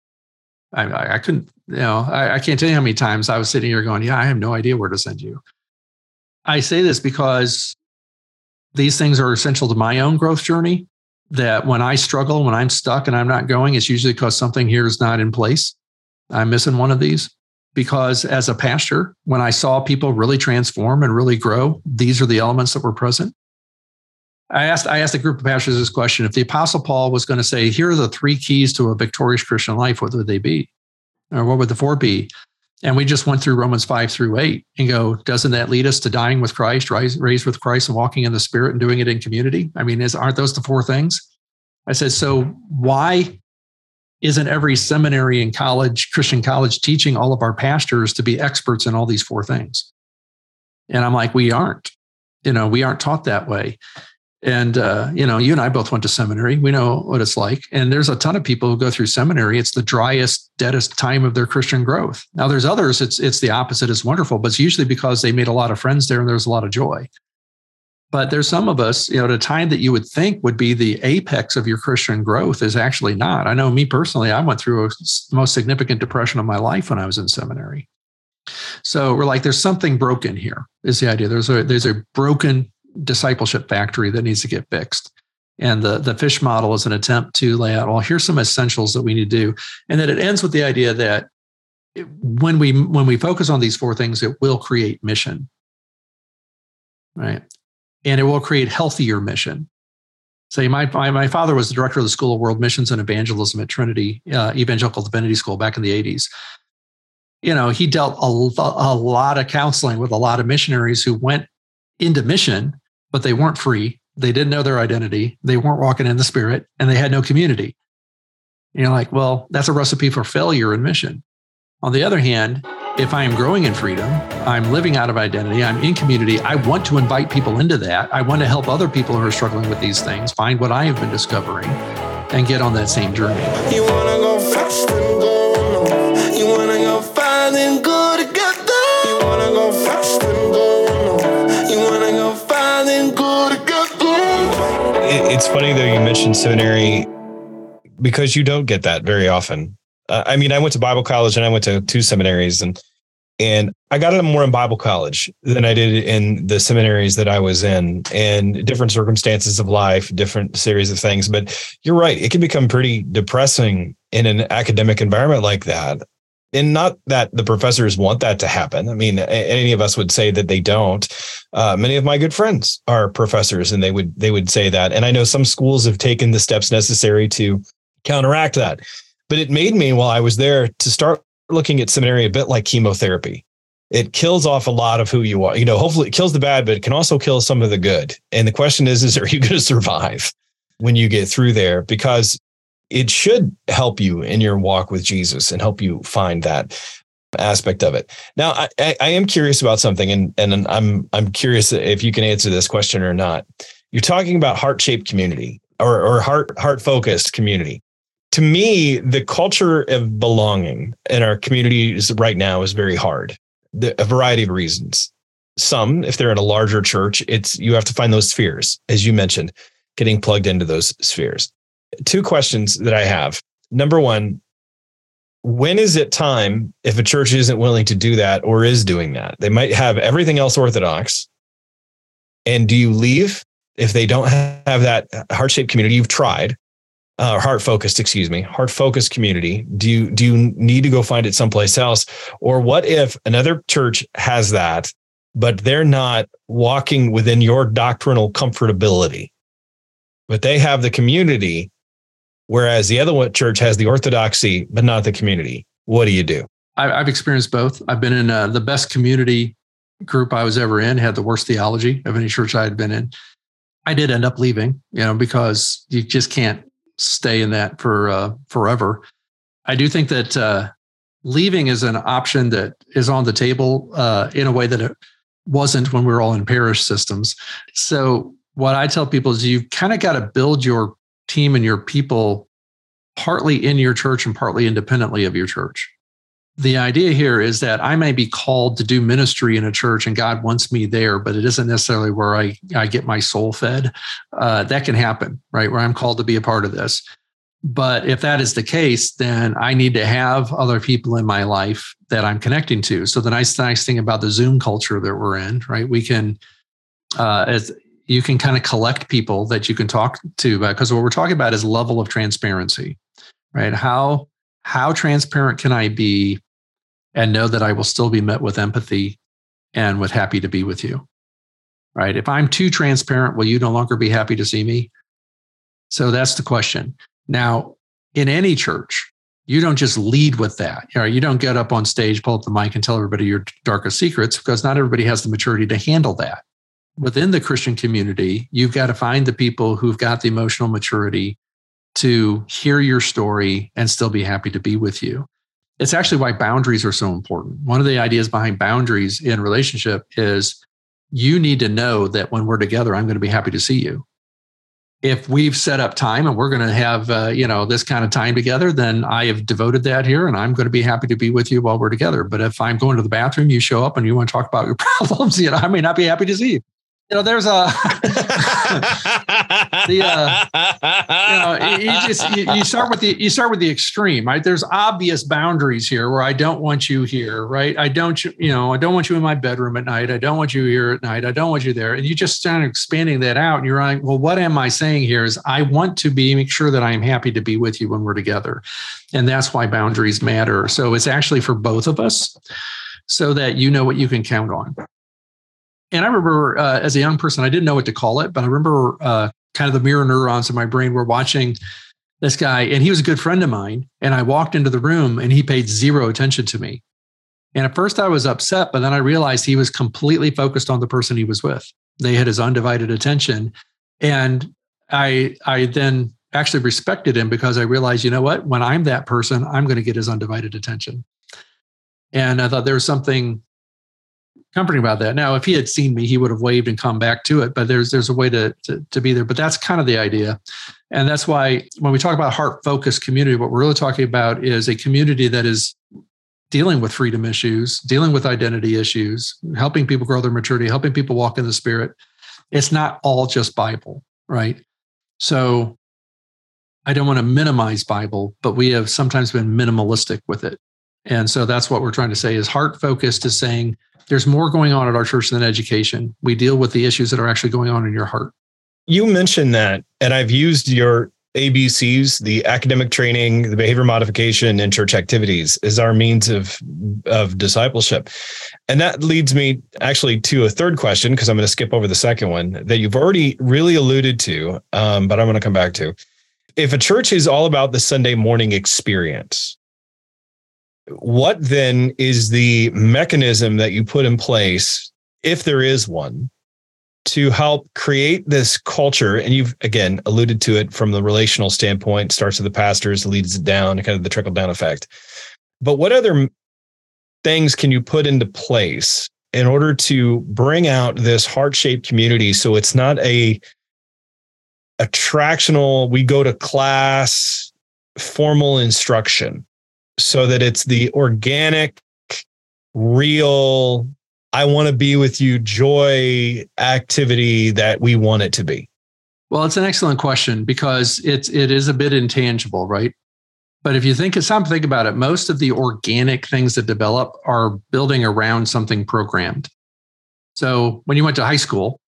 I, I, I couldn't, you know, I, I can't tell you how many times I was sitting here going, yeah, I have no idea where to send you. I say this because these things are essential to my own growth journey. That when I struggle, when I'm stuck and I'm not going, it's usually because something here is not in place. I'm missing one of these. Because as a pastor, when I saw people really transform and really grow, these are the elements that were present. I asked, I asked a group of pastors this question. If the Apostle Paul was going to say, here are the three keys to a victorious Christian life, what would they be? Or what would the four be? And we just went through Romans five through eight and go, doesn't that lead us to dying with Christ, rise, raised with Christ, and walking in the Spirit and doing it in community? I mean, is, aren't those the four things? I said, so why isn't every seminary and college, Christian college, teaching all of our pastors to be experts in all these four things? And I'm like, we aren't. You know, we aren't taught that way. And, uh, you know, you and I both went to seminary. We know what it's like. And there's a ton of people who go through seminary. It's the driest, deadest time of their Christian growth. Now, there's others. It's it's the opposite. It's wonderful, but it's usually because they made a lot of friends there and there's a lot of joy. But there's some of us, you know, at a time that you would think would be the apex of your Christian growth is actually not. I know me personally, I went through the most significant depression of my life when I was in seminary. So we're like, there's something broken here is the idea. There's a, there's a broken discipleship factory that needs to get fixed. And the, the fish model is an attempt to lay out, well, here's some essentials that we need to do. And then it ends with the idea that it, when we when we focus on these four things, it will create mission, right? And it will create healthier mission. So my, my, my father was the director of the School of World Missions and Evangelism at Trinity uh, Evangelical Divinity School back in the eighties. You know, he dealt a, a lot of counseling with a lot of missionaries who went into mission but they weren't free. They didn't know their identity. They weren't walking in the spirit, and they had no community. And you're like, well, that's a recipe for failure in mission. On the other hand, if I am growing in freedom, I'm living out of identity, I'm in community, I want to invite people into that. I want to help other people who are struggling with these things find what I have been discovering and get on that same journey. You want to go fast and go alone. You want to go find and go together. You want to go fast and go alone. You want to go find and go together. It, it's funny though you mentioned seminary because you don't get that very often. Uh, I mean, I went to Bible college and I went to two seminaries and and I got it more in Bible college than I did in the seminaries that I was in, and different circumstances of life, different series of things. But you're right. It can become pretty depressing in an academic environment like that. And not that the professors want that to happen. I mean, any of us would say that they don't. Uh, many of my good friends are professors and they would they would say that. And I know some schools have taken the steps necessary to counteract that. But it made me, while I was there, to start looking at seminary a bit like chemotherapy. It kills off a lot of who you are. You know, hopefully it kills the bad, but it can also kill some of the good. And the question is, is are you going to survive when you get through there? Because it should help you in your walk with Jesus and help you find that aspect of it. Now, I, I, I am curious about something, and, and I'm I'm curious if you can answer this question or not. You're talking about heart-shaped community or, or heart heart-focused community. To me, the culture of belonging in our communities right now is very hard. The, a variety of reasons. Some, if they're in a larger church, it's you have to find those spheres, as you mentioned, getting plugged into those spheres. Two questions that I have. Number one, when is it time if a church isn't willing to do that or is doing that? They might have everything else orthodox. And do you leave if they don't have that heart-shaped community you've tried? Uh, heart focused, excuse me, heart focused community. Do you, do you need to go find it someplace else? Or what if another church has that, but they're not walking within your doctrinal comfortability, but they have the community, whereas the other one church has the orthodoxy, but not the community? What do you do? I, I've experienced both. I've been in uh, the best community group I was ever in, had the worst theology of any church I had been in. I did end up leaving, you know, because you just can't stay in that for uh, forever. I do think that uh, leaving is an option that is on the table uh, in a way that it wasn't when we were all in parish systems. So what I tell people is you've kind of got to build your team and your people partly in your church and partly independently of your church. The idea here is that I may be called to do ministry in a church and God wants me there, but it isn't necessarily where I, I get my soul fed. Uh, that can happen, right? Where I'm called to be a part of this. But if that is the case, then I need to have other people in my life that I'm connecting to. So the nice, nice thing about the Zoom culture that we're in, right? We can, uh, as you can kind of collect people that you can talk to about, because what we're talking about is level of transparency, right? How, how transparent can I be? And know that I will still be met with empathy and with happy to be with you, right? If I'm too transparent, will you no longer be happy to see me? So that's the question. Now, in any church, you don't just lead with that. You know, you don't get up on stage, pull up the mic and tell everybody your darkest secrets because not everybody has the maturity to handle that. Within the Christian community, you've got to find the people who've got the emotional maturity to hear your story and still be happy to be with you. It's actually why boundaries are so important. One of the ideas behind boundaries in relationship is you need to know that when we're together, I'm going to be happy to see you. If we've set up time and we're going to have uh, you know, this kind of time together, then I have devoted that here and I'm going to be happy to be with you while we're together. But if I'm going to the bathroom, you show up and you want to talk about your problems, you know, I may not be happy to see you. You know, there's a, the, uh, you know, you just, you, you start with the, you start with the extreme, right? There's obvious boundaries here where I don't want you here, right? I don't, you know, I don't want you in my bedroom at night. I don't want you here at night. I don't want you there. And you just start expanding that out and you're like, well, what am I saying here is I want to be, make sure that I'm happy to be with you when we're together. And that's why boundaries matter. So it's actually for both of us so that you know what you can count on. And I remember uh, as a young person, I didn't know what to call it, but I remember uh, kind of the mirror neurons in my brain were watching this guy, and he was a good friend of mine. And I walked into the room and he paid zero attention to me. And at first I was upset, but then I realized he was completely focused on the person he was with. They had his undivided attention. And I I then actually respected him because I realized, you know what, when I'm that person, I'm going to get his undivided attention. And I thought there was something comforting about that. Now, if he had seen me, he would have waved and come back to it, but there's there's a way to, to, to be there. But that's kind of the idea. And that's why when we talk about heart-focused community, what we're really talking about is a community that is dealing with freedom issues, dealing with identity issues, helping people grow their maturity, helping people walk in the Spirit. It's not all just Bible, right? So I don't want to minimize Bible, but we have sometimes been minimalistic with it. And so that's what we're trying to say is heart-focused is saying there's more going on at our church than education. We deal with the issues that are actually going on in your heart. You mentioned that, and I've used your A B Cs, the academic training, the behavior modification, and church activities as our means of, of discipleship. And that leads me actually to a third question, because I'm going to skip over the second one that you've already really alluded to, um, but I'm going to come back to. If a church is all about the Sunday morning experience, what then is the mechanism that you put in place, if there is one, to help create this culture? And you've, again, alluded to it from the relational standpoint, starts with the pastors, leads it down, kind of the trickle-down effect. But what other things can you put into place in order to bring out this heart-shaped community so it's not a attractional, we go to class, formal instruction, so that it's the organic, real, I want to be with you joy activity that we want it to be? Well, it's an excellent question because it's, it is a bit intangible, right? But if you think of something, think about it. Most of the organic things that develop are building around something programmed. So when you went to high school,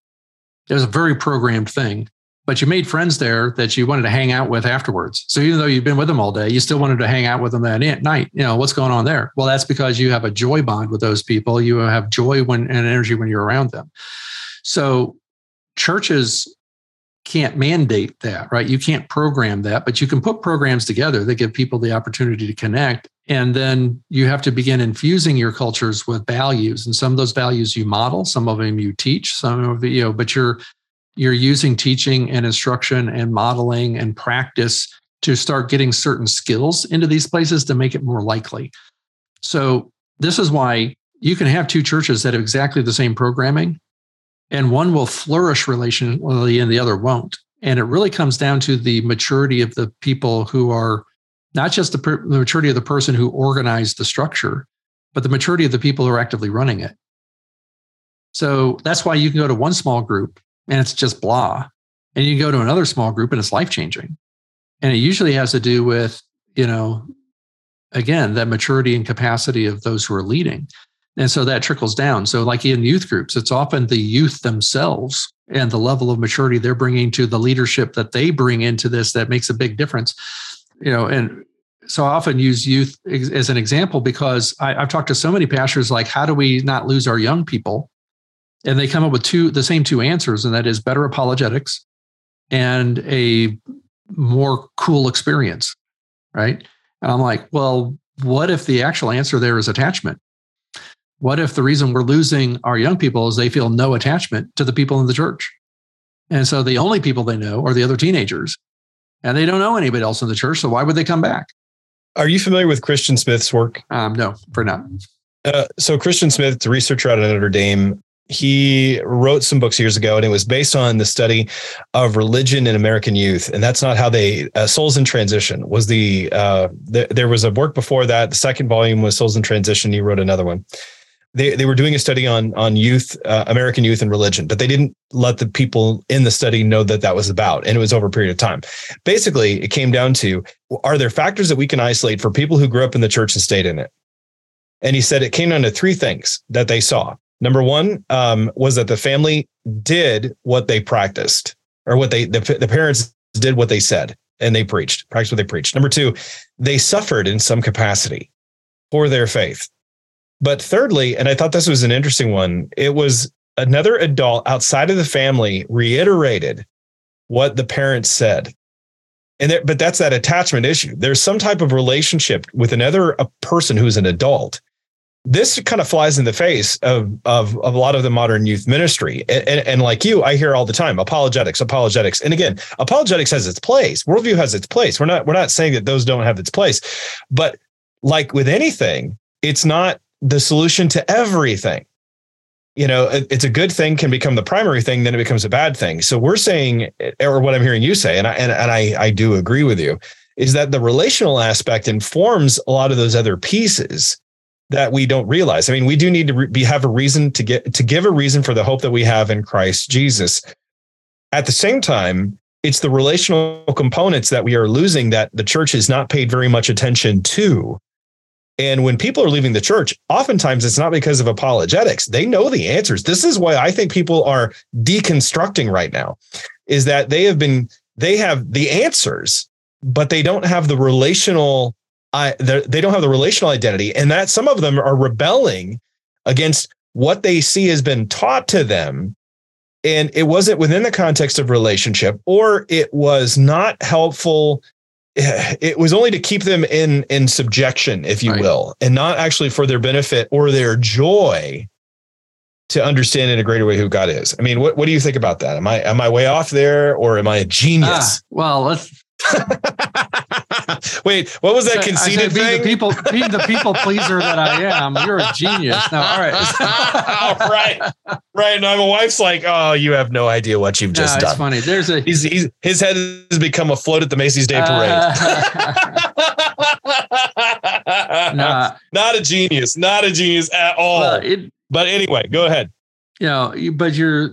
it was a very programmed thing, but you made friends there that you wanted to hang out with afterwards. So even though you've been with them all day, you still wanted to hang out with them that night. You know, what's going on there? Well, that's because you have a joy bond with those people. You have joy when and energy when you're around them. So churches can't mandate that, right? You can't program that, but you can put programs together that give people the opportunity to connect. And then you have to begin infusing your cultures with values. And some of those values you model, some of them you teach, some of the, you know, but you're You're using teaching and instruction and modeling and practice to start getting certain skills into these places to make it more likely. So this is why you can have two churches that have exactly the same programming, and one will flourish relationally and the other won't. And it really comes down to the maturity of the people who are not just the, per- the maturity of the person who organized the structure, but the maturity of the people who are actively running it. So that's why you can go to one small group and it's just blah. And you go to another small group and it's life-changing. And it usually has to do with, you know, again, that maturity and capacity of those who are leading. And so that trickles down. So like in youth groups, it's often the youth themselves and the level of maturity they're bringing to the leadership that they bring into this that makes a big difference. You know, and so I often use youth as an example because I, I've talked to so many pastors like, how do we not lose our young people? And they come up with two, the same two answers, and that is better apologetics and a more cool experience, right? And I'm like, well, what if the actual answer there is attachment? What if the reason we're losing our young people is they feel no attachment to the people in the church? And so the only people they know are the other teenagers, and they don't know anybody else in the church, so why would they come back? Are you familiar with Christian Smith's work? Um, no, for now. Uh, so Christian Smith, the researcher out of Notre Dame, he wrote some books years ago, and it was based on the study of religion in American youth. And that's not how they, uh, Souls in Transition was the, uh, th- there was a work before that. The second volume was Souls in Transition. He wrote another one. They they were doing a study on, on youth, uh, American youth and religion, but they didn't let the people in the study know that that was about, and it was over a period of time. Basically, it came down to, are there factors that we can isolate for people who grew up in the church and stayed in it? And he said it came down to three things that they saw. Number one um, was that the family did what they practiced, or what they, the, the parents did what they said and they preached, practiced what they preached. Number two, they suffered in some capacity for their faith. But thirdly, and I thought this was an interesting one, it was another adult outside of the family reiterated what the parents said. And there, but that's that attachment issue. There's some type of relationship with another a person who's an adult this kind of flies in the face of, of, of a lot of the modern youth ministry. And, and, and like you, I hear all the time, apologetics, apologetics. And again, apologetics has its place. Worldview has its place. We're not, we're not saying that those don't have its place, but like with anything, it's not the solution to everything. You know, it's a good thing can become the primary thing, then it becomes a bad thing. So we're saying, or what I'm hearing you say, and I, and, and I, I do agree with you, is that the relational aspect informs a lot of those other pieces that we don't realize. I mean, we do need to be, have a reason to get, to give a reason for the hope that we have in Christ Jesus. At the same time, it's the relational components that we are losing that the church has not paid very much attention to. And when people are leaving the church, oftentimes it's not because of apologetics. They know the answers. This is why I think people are deconstructing right now, is that they have been, they have the answers, but they don't have the relational, I, they don't have the relational identity. And that some of them are rebelling against what they see has been taught to them. And it wasn't within the context of relationship, or it was not helpful. It was only to keep them in, in subjection, if you right. will, and not actually for their benefit or their joy to understand in a greater way who God is. I mean, what, what do you think about that? Am I, am I way off there, or am I a genius? Ah, well, let's wait, what was that conceited thing? Be the people, be the people pleaser that I am. You're a genius. No, all right. all right. Right. And my wife's like, oh, you have no idea what you've just no, done. It's funny. There's a, he's, he's, his head has become afloat at the Macy's Day Parade. Uh, nah, not a genius, not a genius at all. Well, it, but anyway, go ahead. You know, but you're,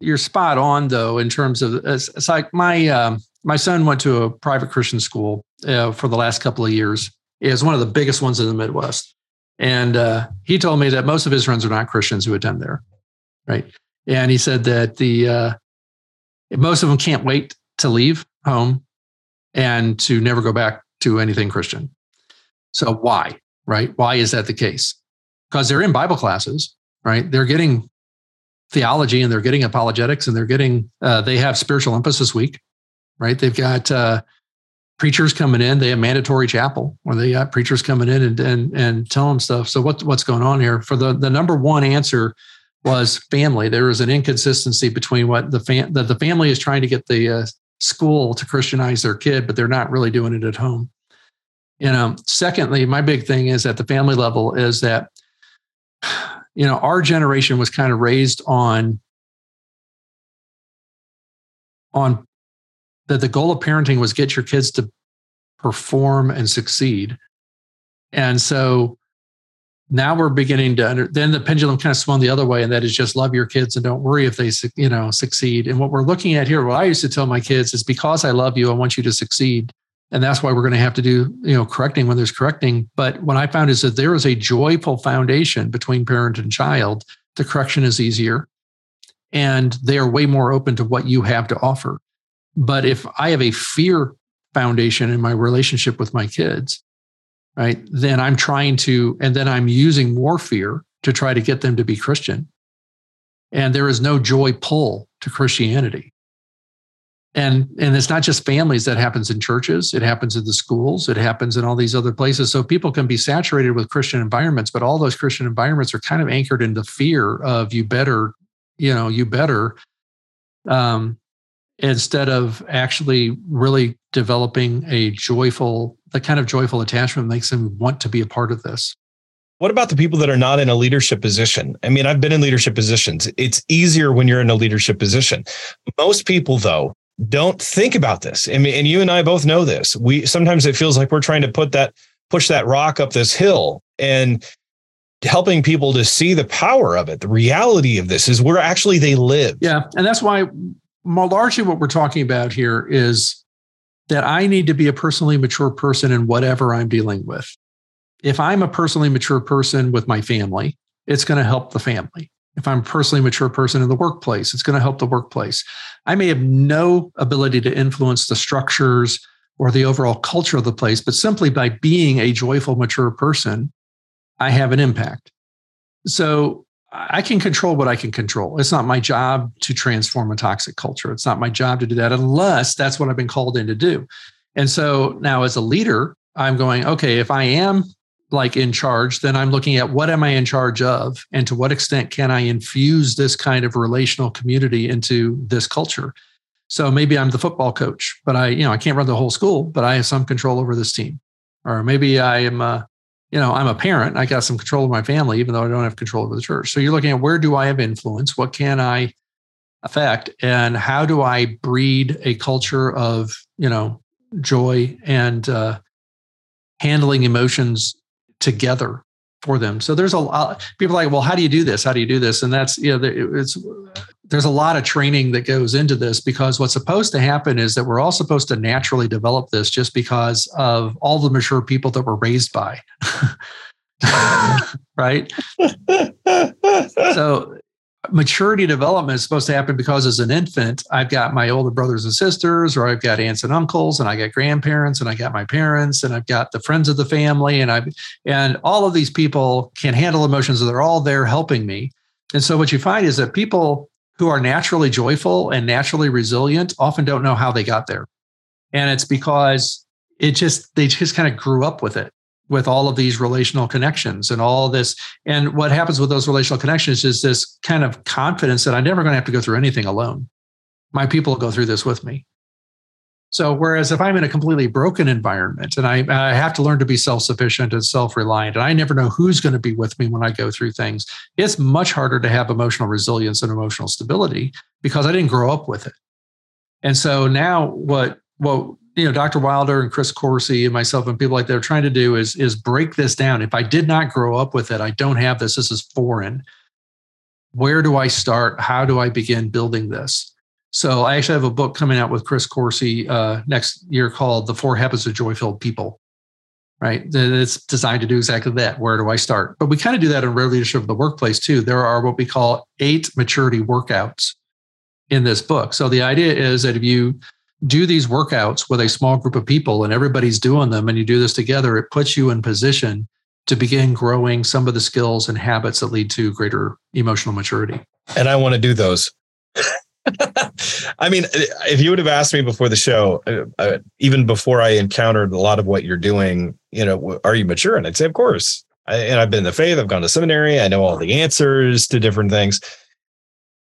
you're spot on though, in terms of, it's, it's like my, um, my son went to a private Christian school uh, for the last couple of years. It was one of the biggest ones in the Midwest. And uh, he told me that most of his friends are not Christians who attend there, right? And he said that the uh, most of them can't wait to leave home and to never go back to anything Christian. So why, right? Why is that the case? Because they're in Bible classes, right? They're getting theology and they're getting apologetics and they're getting, uh, they have Spiritual Emphasis Week. Right, they've got uh, preachers coming in. They have mandatory chapel, where they got preachers coming in and and and tell them stuff. So what what's going on here? For the the number one answer was family. There was an inconsistency between what the fam- that the family is trying to get the uh, school to Christianize their kid, but they're not really doing it at home. You know. Secondly, my big thing is at the family level is that you know our generation was kind of raised on on. that the goal of parenting was get your kids to perform and succeed. And so now we're beginning to, under, then the pendulum kind of swung the other way. And that is just love your kids and don't worry if they, you know, succeed. And what we're looking at here, what I used to tell my kids is because I love you, I want you to succeed. And that's why we're going to have to do, you know, correcting when there's correcting. But what I found is that there is a joyful foundation between parent and child. The correction is easier and they are way more open to what you have to offer. But if I have a fear foundation in my relationship with my kids, right, then I'm trying to, and then I'm using more fear to try to get them to be Christian. And there is no joy pull to Christianity. And, and it's not just families. That happens in churches. It happens in the schools. It happens in all these other places. So people can be saturated with Christian environments, but all those Christian environments are kind of anchored in the fear of you better, you know, you better, um, instead of actually really developing a joyful, the kind of joyful attachment makes them want to be a part of this. What about the people that are not in a leadership position? I mean, I've been in leadership positions. It's easier when you're in a leadership position. Most people, though, don't think about this. I mean, and you and I both know this. We sometimes it feels like we're trying to put that, push that rock up this hill, and helping people to see the power of it. The reality of this is where actually they live. Yeah, and that's why. More largely what we're talking about here is that I need to be a personally mature person in whatever I'm dealing with. If I'm a personally mature person with my family, it's going to help the family. If I'm a personally mature person in the workplace, it's going to help the workplace. I may have no ability to influence the structures or the overall culture of the place, but simply by being a joyful, mature person, I have an impact. So I can control what I can control. It's not my job to transform a toxic culture. It's not my job to do that unless that's what I've been called in to do. And so now as a leader, I'm going, okay, if I am like in charge, then I'm looking at what am I in charge of, and to what extent can I infuse this kind of relational community into this culture? So maybe I'm the football coach, but I, you know, I can't run the whole school, but I have some control over this team. Or maybe I am, a, you know, I'm a parent. I got some control of my family, even though I don't have control over the church. So you're looking at where do I have influence? What can I affect? And how do I breed a culture of, you know, joy and uh, handling emotions together for them? So there's a lot. People are like, well, how do you do this? How do you do this? And that's, you know, it's. There's a lot of training that goes into this, because what's supposed to happen is that we're all supposed to naturally develop this just because of all the mature people that we're raised by, right? So maturity development is supposed to happen because as an infant, I've got my older brothers and sisters, or I've got aunts and uncles, and I got grandparents, and I got my parents, and I've got the friends of the family, and I've, and all of these people can handle emotions, and they're all there helping me. And so what you find is that people who are naturally joyful and naturally resilient often don't know how they got there. And it's because it just, they just kind of grew up with it, with all of these relational connections and all this. And what happens with those relational connections is this kind of confidence that I'm never going to have to go through anything alone. My people will go through this with me. So whereas if I'm in a completely broken environment and I, I have to learn to be self-sufficient and self-reliant, and I never know who's going to be with me when I go through things, it's much harder to have emotional resilience and emotional stability because I didn't grow up with it. And so now what, what you know, Doctor Wilder and Chris Corsi and myself and people like that are trying to do is, is break this down. If I did not grow up with it, I don't have this, this is foreign. Where do I start? How do I begin building this? So I actually have a book coming out with Chris Corsi uh, next year called The Four Habits of Joy-Filled People, right? And it's designed to do exactly that. Where do I start? But we kind of do that in Rare Leadership of the Workplace too. There are what we call eight maturity workouts in this book. So the idea is that if you do these workouts with a small group of people and everybody's doing them and you do this together, it puts you in position to begin growing some of the skills and habits that lead to greater emotional maturity. And I want to do those. I mean, if you would have asked me before the show, uh, even before I encountered a lot of what you're doing, you know, are you mature? And I'd say, of course. I, and I've been in the faith. I've gone to seminary. I know all the answers to different things.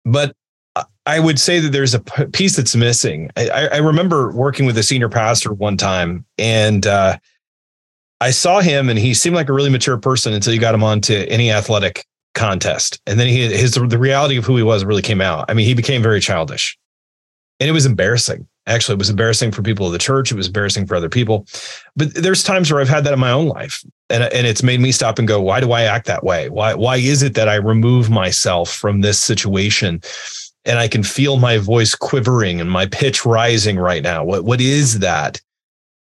But I would say that there's a piece that's missing. I, I remember working with a senior pastor one time, and uh, I saw him, and he seemed like a really mature person until you got him onto any athletic contest. And then he, his, the reality of who he was really came out. I mean, he became very childish, and it was embarrassing. Actually, it was embarrassing for people of the church. It was embarrassing for other people, but there's times where I've had that in my own life, and, and it's made me stop and go, why do I act that way? Why, why is it that I remove myself from this situation? And I can feel my voice quivering and my pitch rising right now. What, what is that?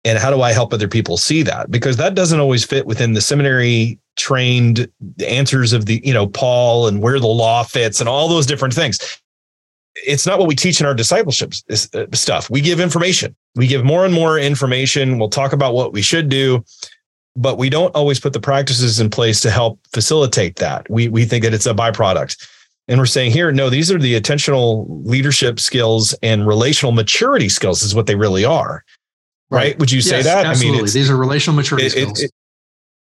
And how do I help other people see that? Because that doesn't always fit within the seminary trained answers of the, you know, Paul and where the law fits and all those different things. It's not what we teach in our discipleship stuff. We give information. We give more and more information. We'll talk about what we should do, but we don't always put the practices in place to help facilitate that. We, we think that it's a byproduct. And we're saying here, no, these are the intentional leadership skills and relational maturity skills is what they really are. Right. Right? Would you say yes, that? Absolutely. I mean, it's, these are relational maturity it, skills. It, it,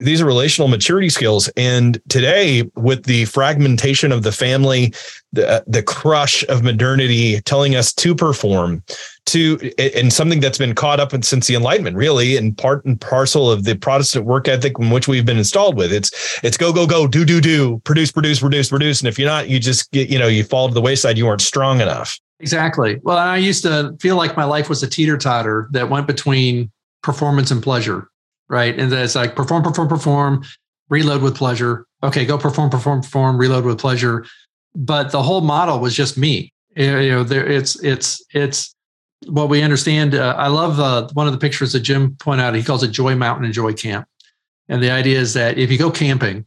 these are relational maturity skills. And today, with the fragmentation of the family, the, the crush of modernity telling us to perform, to and something that's been caught up in since the Enlightenment, really, and part and parcel of the Protestant work ethic in which we've been installed with. It's it's go, go, go, do, do, do, produce, produce, produce, produce. And if you're not, you just get, you know, you fall to the wayside, you aren't strong enough. Exactly. Well, I used to feel like my life was a teeter-totter that went between performance and pleasure, right? And that's like perform, perform, perform, reload with pleasure. Okay, go perform, perform, perform, reload with pleasure. But the whole model was just me. You know, there, it's it's it's what we understand. Uh, I love uh, one of the pictures that Jim pointed out. He calls it Joy Mountain and Joy Camp. And the idea is that if you go camping,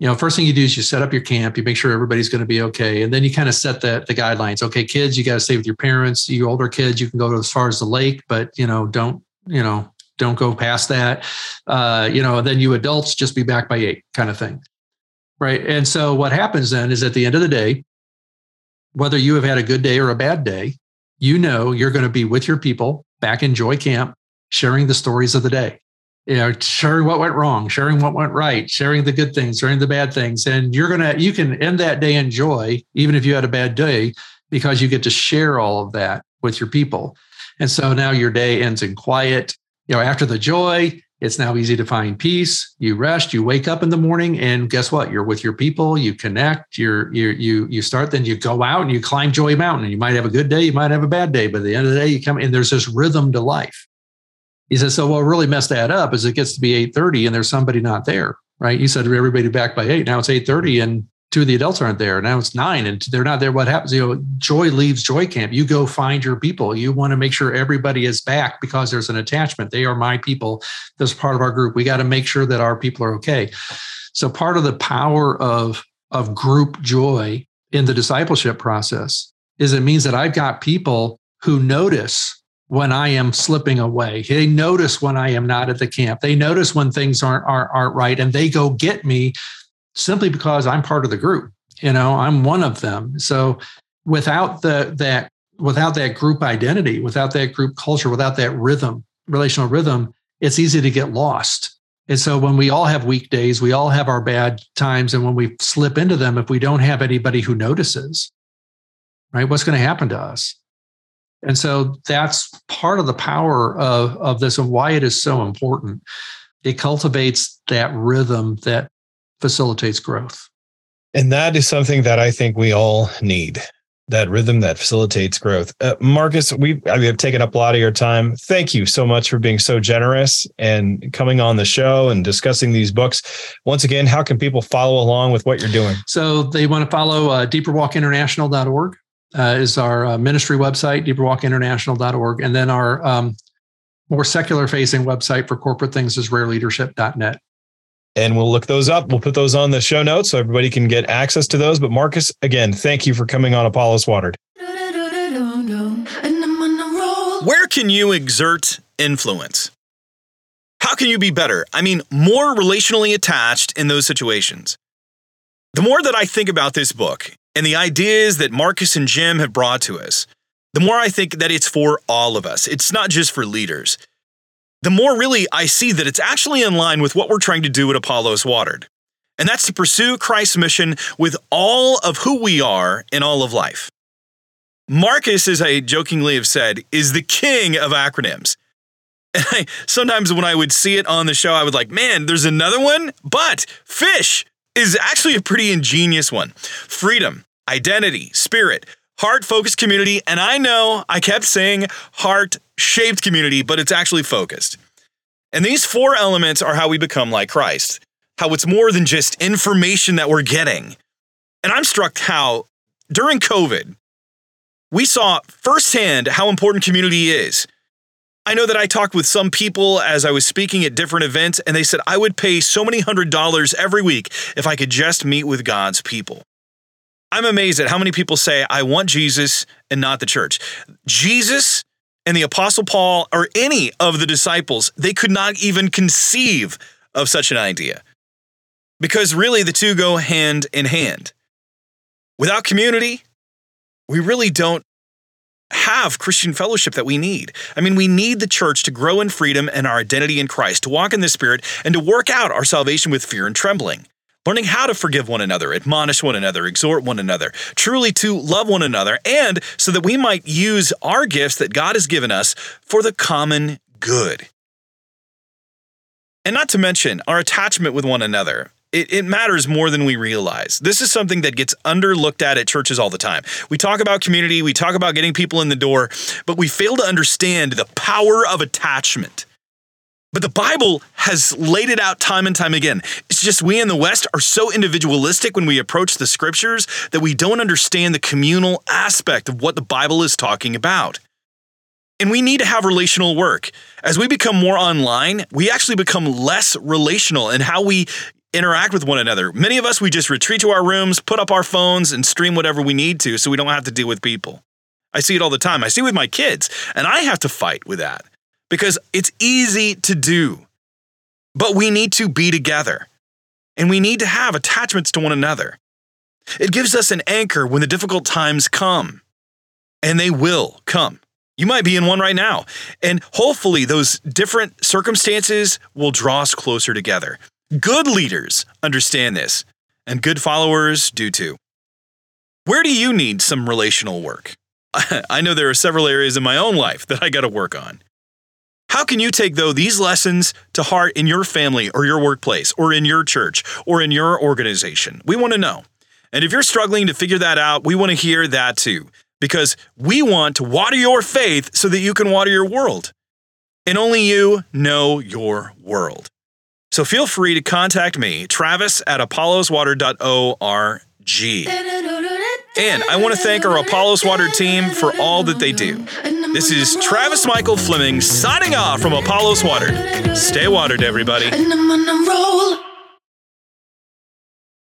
you know, first thing you do is you set up your camp, you make sure everybody's going to be okay. And then you kind of set the, the guidelines. Okay, kids, you got to stay with your parents. You older kids, you can go as far as the lake, but, you know, don't, you know, don't go past that. Uh, you know, then you adults just be back by eight kind of thing. Right. And so what happens then is at the end of the day, whether you have had a good day or a bad day, you know, you're going to be with your people back in Joy Camp, sharing the stories of the day. you know, sharing what went wrong, sharing what went right, sharing the good things, sharing the bad things. And you're going to, you can end that day in joy, even if you had a bad day, because you get to share all of that with your people. And so now your day ends in quiet. You know, after the joy, it's now easy to find peace. You rest, you wake up in the morning, and guess what? You're with your people, you connect, you're, you you you start, then you go out and you climb Joy Mountain. You might have a good day, you might have a bad day, but at the end of the day, you come and there's this rhythm to life. He says, so what really messed that up is it gets to be eight thirty and there's somebody not there, right? You said everybody back by eight, now it's eight thirty and two of the adults aren't there. Now it's nine and they're not there. What happens? You know, joy leaves joy camp. You go find your people. You want to make sure everybody is back because there's an attachment. They are my people. That's part of our group. We got to make sure that our people are okay. So part of the power of, of group joy in the discipleship process is it means that I've got people who notice when I am slipping away. They notice when I am not at the camp. They notice when things aren't, aren't, aren't right, and they go get me. Simply because I'm part of the group, you know, I'm one of them. So without the that, without that group identity, without that group culture, without that rhythm, relational rhythm, it's easy to get lost. And so when we all have weekdays, we all have our bad times. And when we slip into them, if we don't have anybody who notices, right, what's going to happen to us? And so that's part of the power of, of this and why it is so important. It cultivates that rhythm that facilitates growth. And that is something that I think we all need, that rhythm that facilitates growth. Uh, Marcus, we I mean, I've taken up a lot of your time. Thank you so much for being so generous and coming on the show and discussing these books. Once again, how can people follow along with what you're doing? So they want to follow uh, deeper walk international dot org uh, is our uh, ministry website, deeper walk international dot org. And then our um, more secular facing website for corporate things is rare leadership dot net. And we'll look those up. We'll put those on the show notes so everybody can get access to those. But Marcus, again, thank you for coming on Apollo's Watered. Where can you exert influence? How can you be better? I mean, more relationally attached in those situations. The more that I think about this book and the ideas that Marcus and Jim have brought to us, the more I think that it's for all of us. It's not just for leaders. The more really I see that it's actually in line with what we're trying to do at Apollo's Watered. And that's to pursue Christ's mission with all of who we are in all of life. Marcus, as I jokingly have said, is the king of acronyms. And I, sometimes when I would see it on the show, I would like, man, there's another one, but FISH is actually a pretty ingenious one. Freedom, identity, spirit, heart-focused community, and I know I kept saying heart-shaped community, but it's actually focused. And these four elements are how we become like Christ, how it's more than just information that we're getting. And I'm struck how during COVID, we saw firsthand how important community is. I know that I talked with some people as I was speaking at different events, and they said, I would pay so many hundred dollars every week if I could just meet with God's people. I'm amazed at how many people say, I want Jesus and not the church. Jesus and the Apostle Paul or any of the disciples, they could not even conceive of such an idea because really the two go hand in hand. Without community, we really don't have Christian fellowship that we need. I mean, we need the church to grow in freedom and our identity in Christ, to walk in the Spirit and to work out our salvation with fear and trembling. Learning how to forgive one another, admonish one another, exhort one another, truly to love one another, and so that we might use our gifts that God has given us for the common good. And not to mention our attachment with one another. It, it matters more than we realize. This is something that gets underlooked at at churches all the time. We talk about community, we talk about getting people in the door, but we fail to understand the power of attachment. But the Bible has laid it out time and time again. It's just we in the West are so individualistic when we approach the scriptures that we don't understand the communal aspect of what the Bible is talking about. And we need to have relational work. As we become more online, we actually become less relational in how we interact with one another. Many of us, we just retreat to our rooms, put up our phones, and stream whatever we need to so we don't have to deal with people. I see it all the time. I see it with my kids, and I have to fight with that. Because it's easy to do, but we need to be together and we need to have attachments to one another. It gives us an anchor when the difficult times come, and they will come. You might be in one right now. And hopefully those different circumstances will draw us closer together. Good leaders understand this, and good followers do too. Where do you need some relational work? I know there are several areas in my own life that I got to work on. How can you take, though, these lessons to heart in your family or your workplace or in your church or in your organization? We want to know. And if you're struggling to figure that out, we want to hear that too, because we want to water your faith so that you can water your world. And only you know your world. So feel free to contact me, Travis, at apollos watered dot org. And I want to thank our Apollo's Watered team for all that they do. This is Travis Michael Fleming signing off from Apollo's Watered. Stay watered, everybody.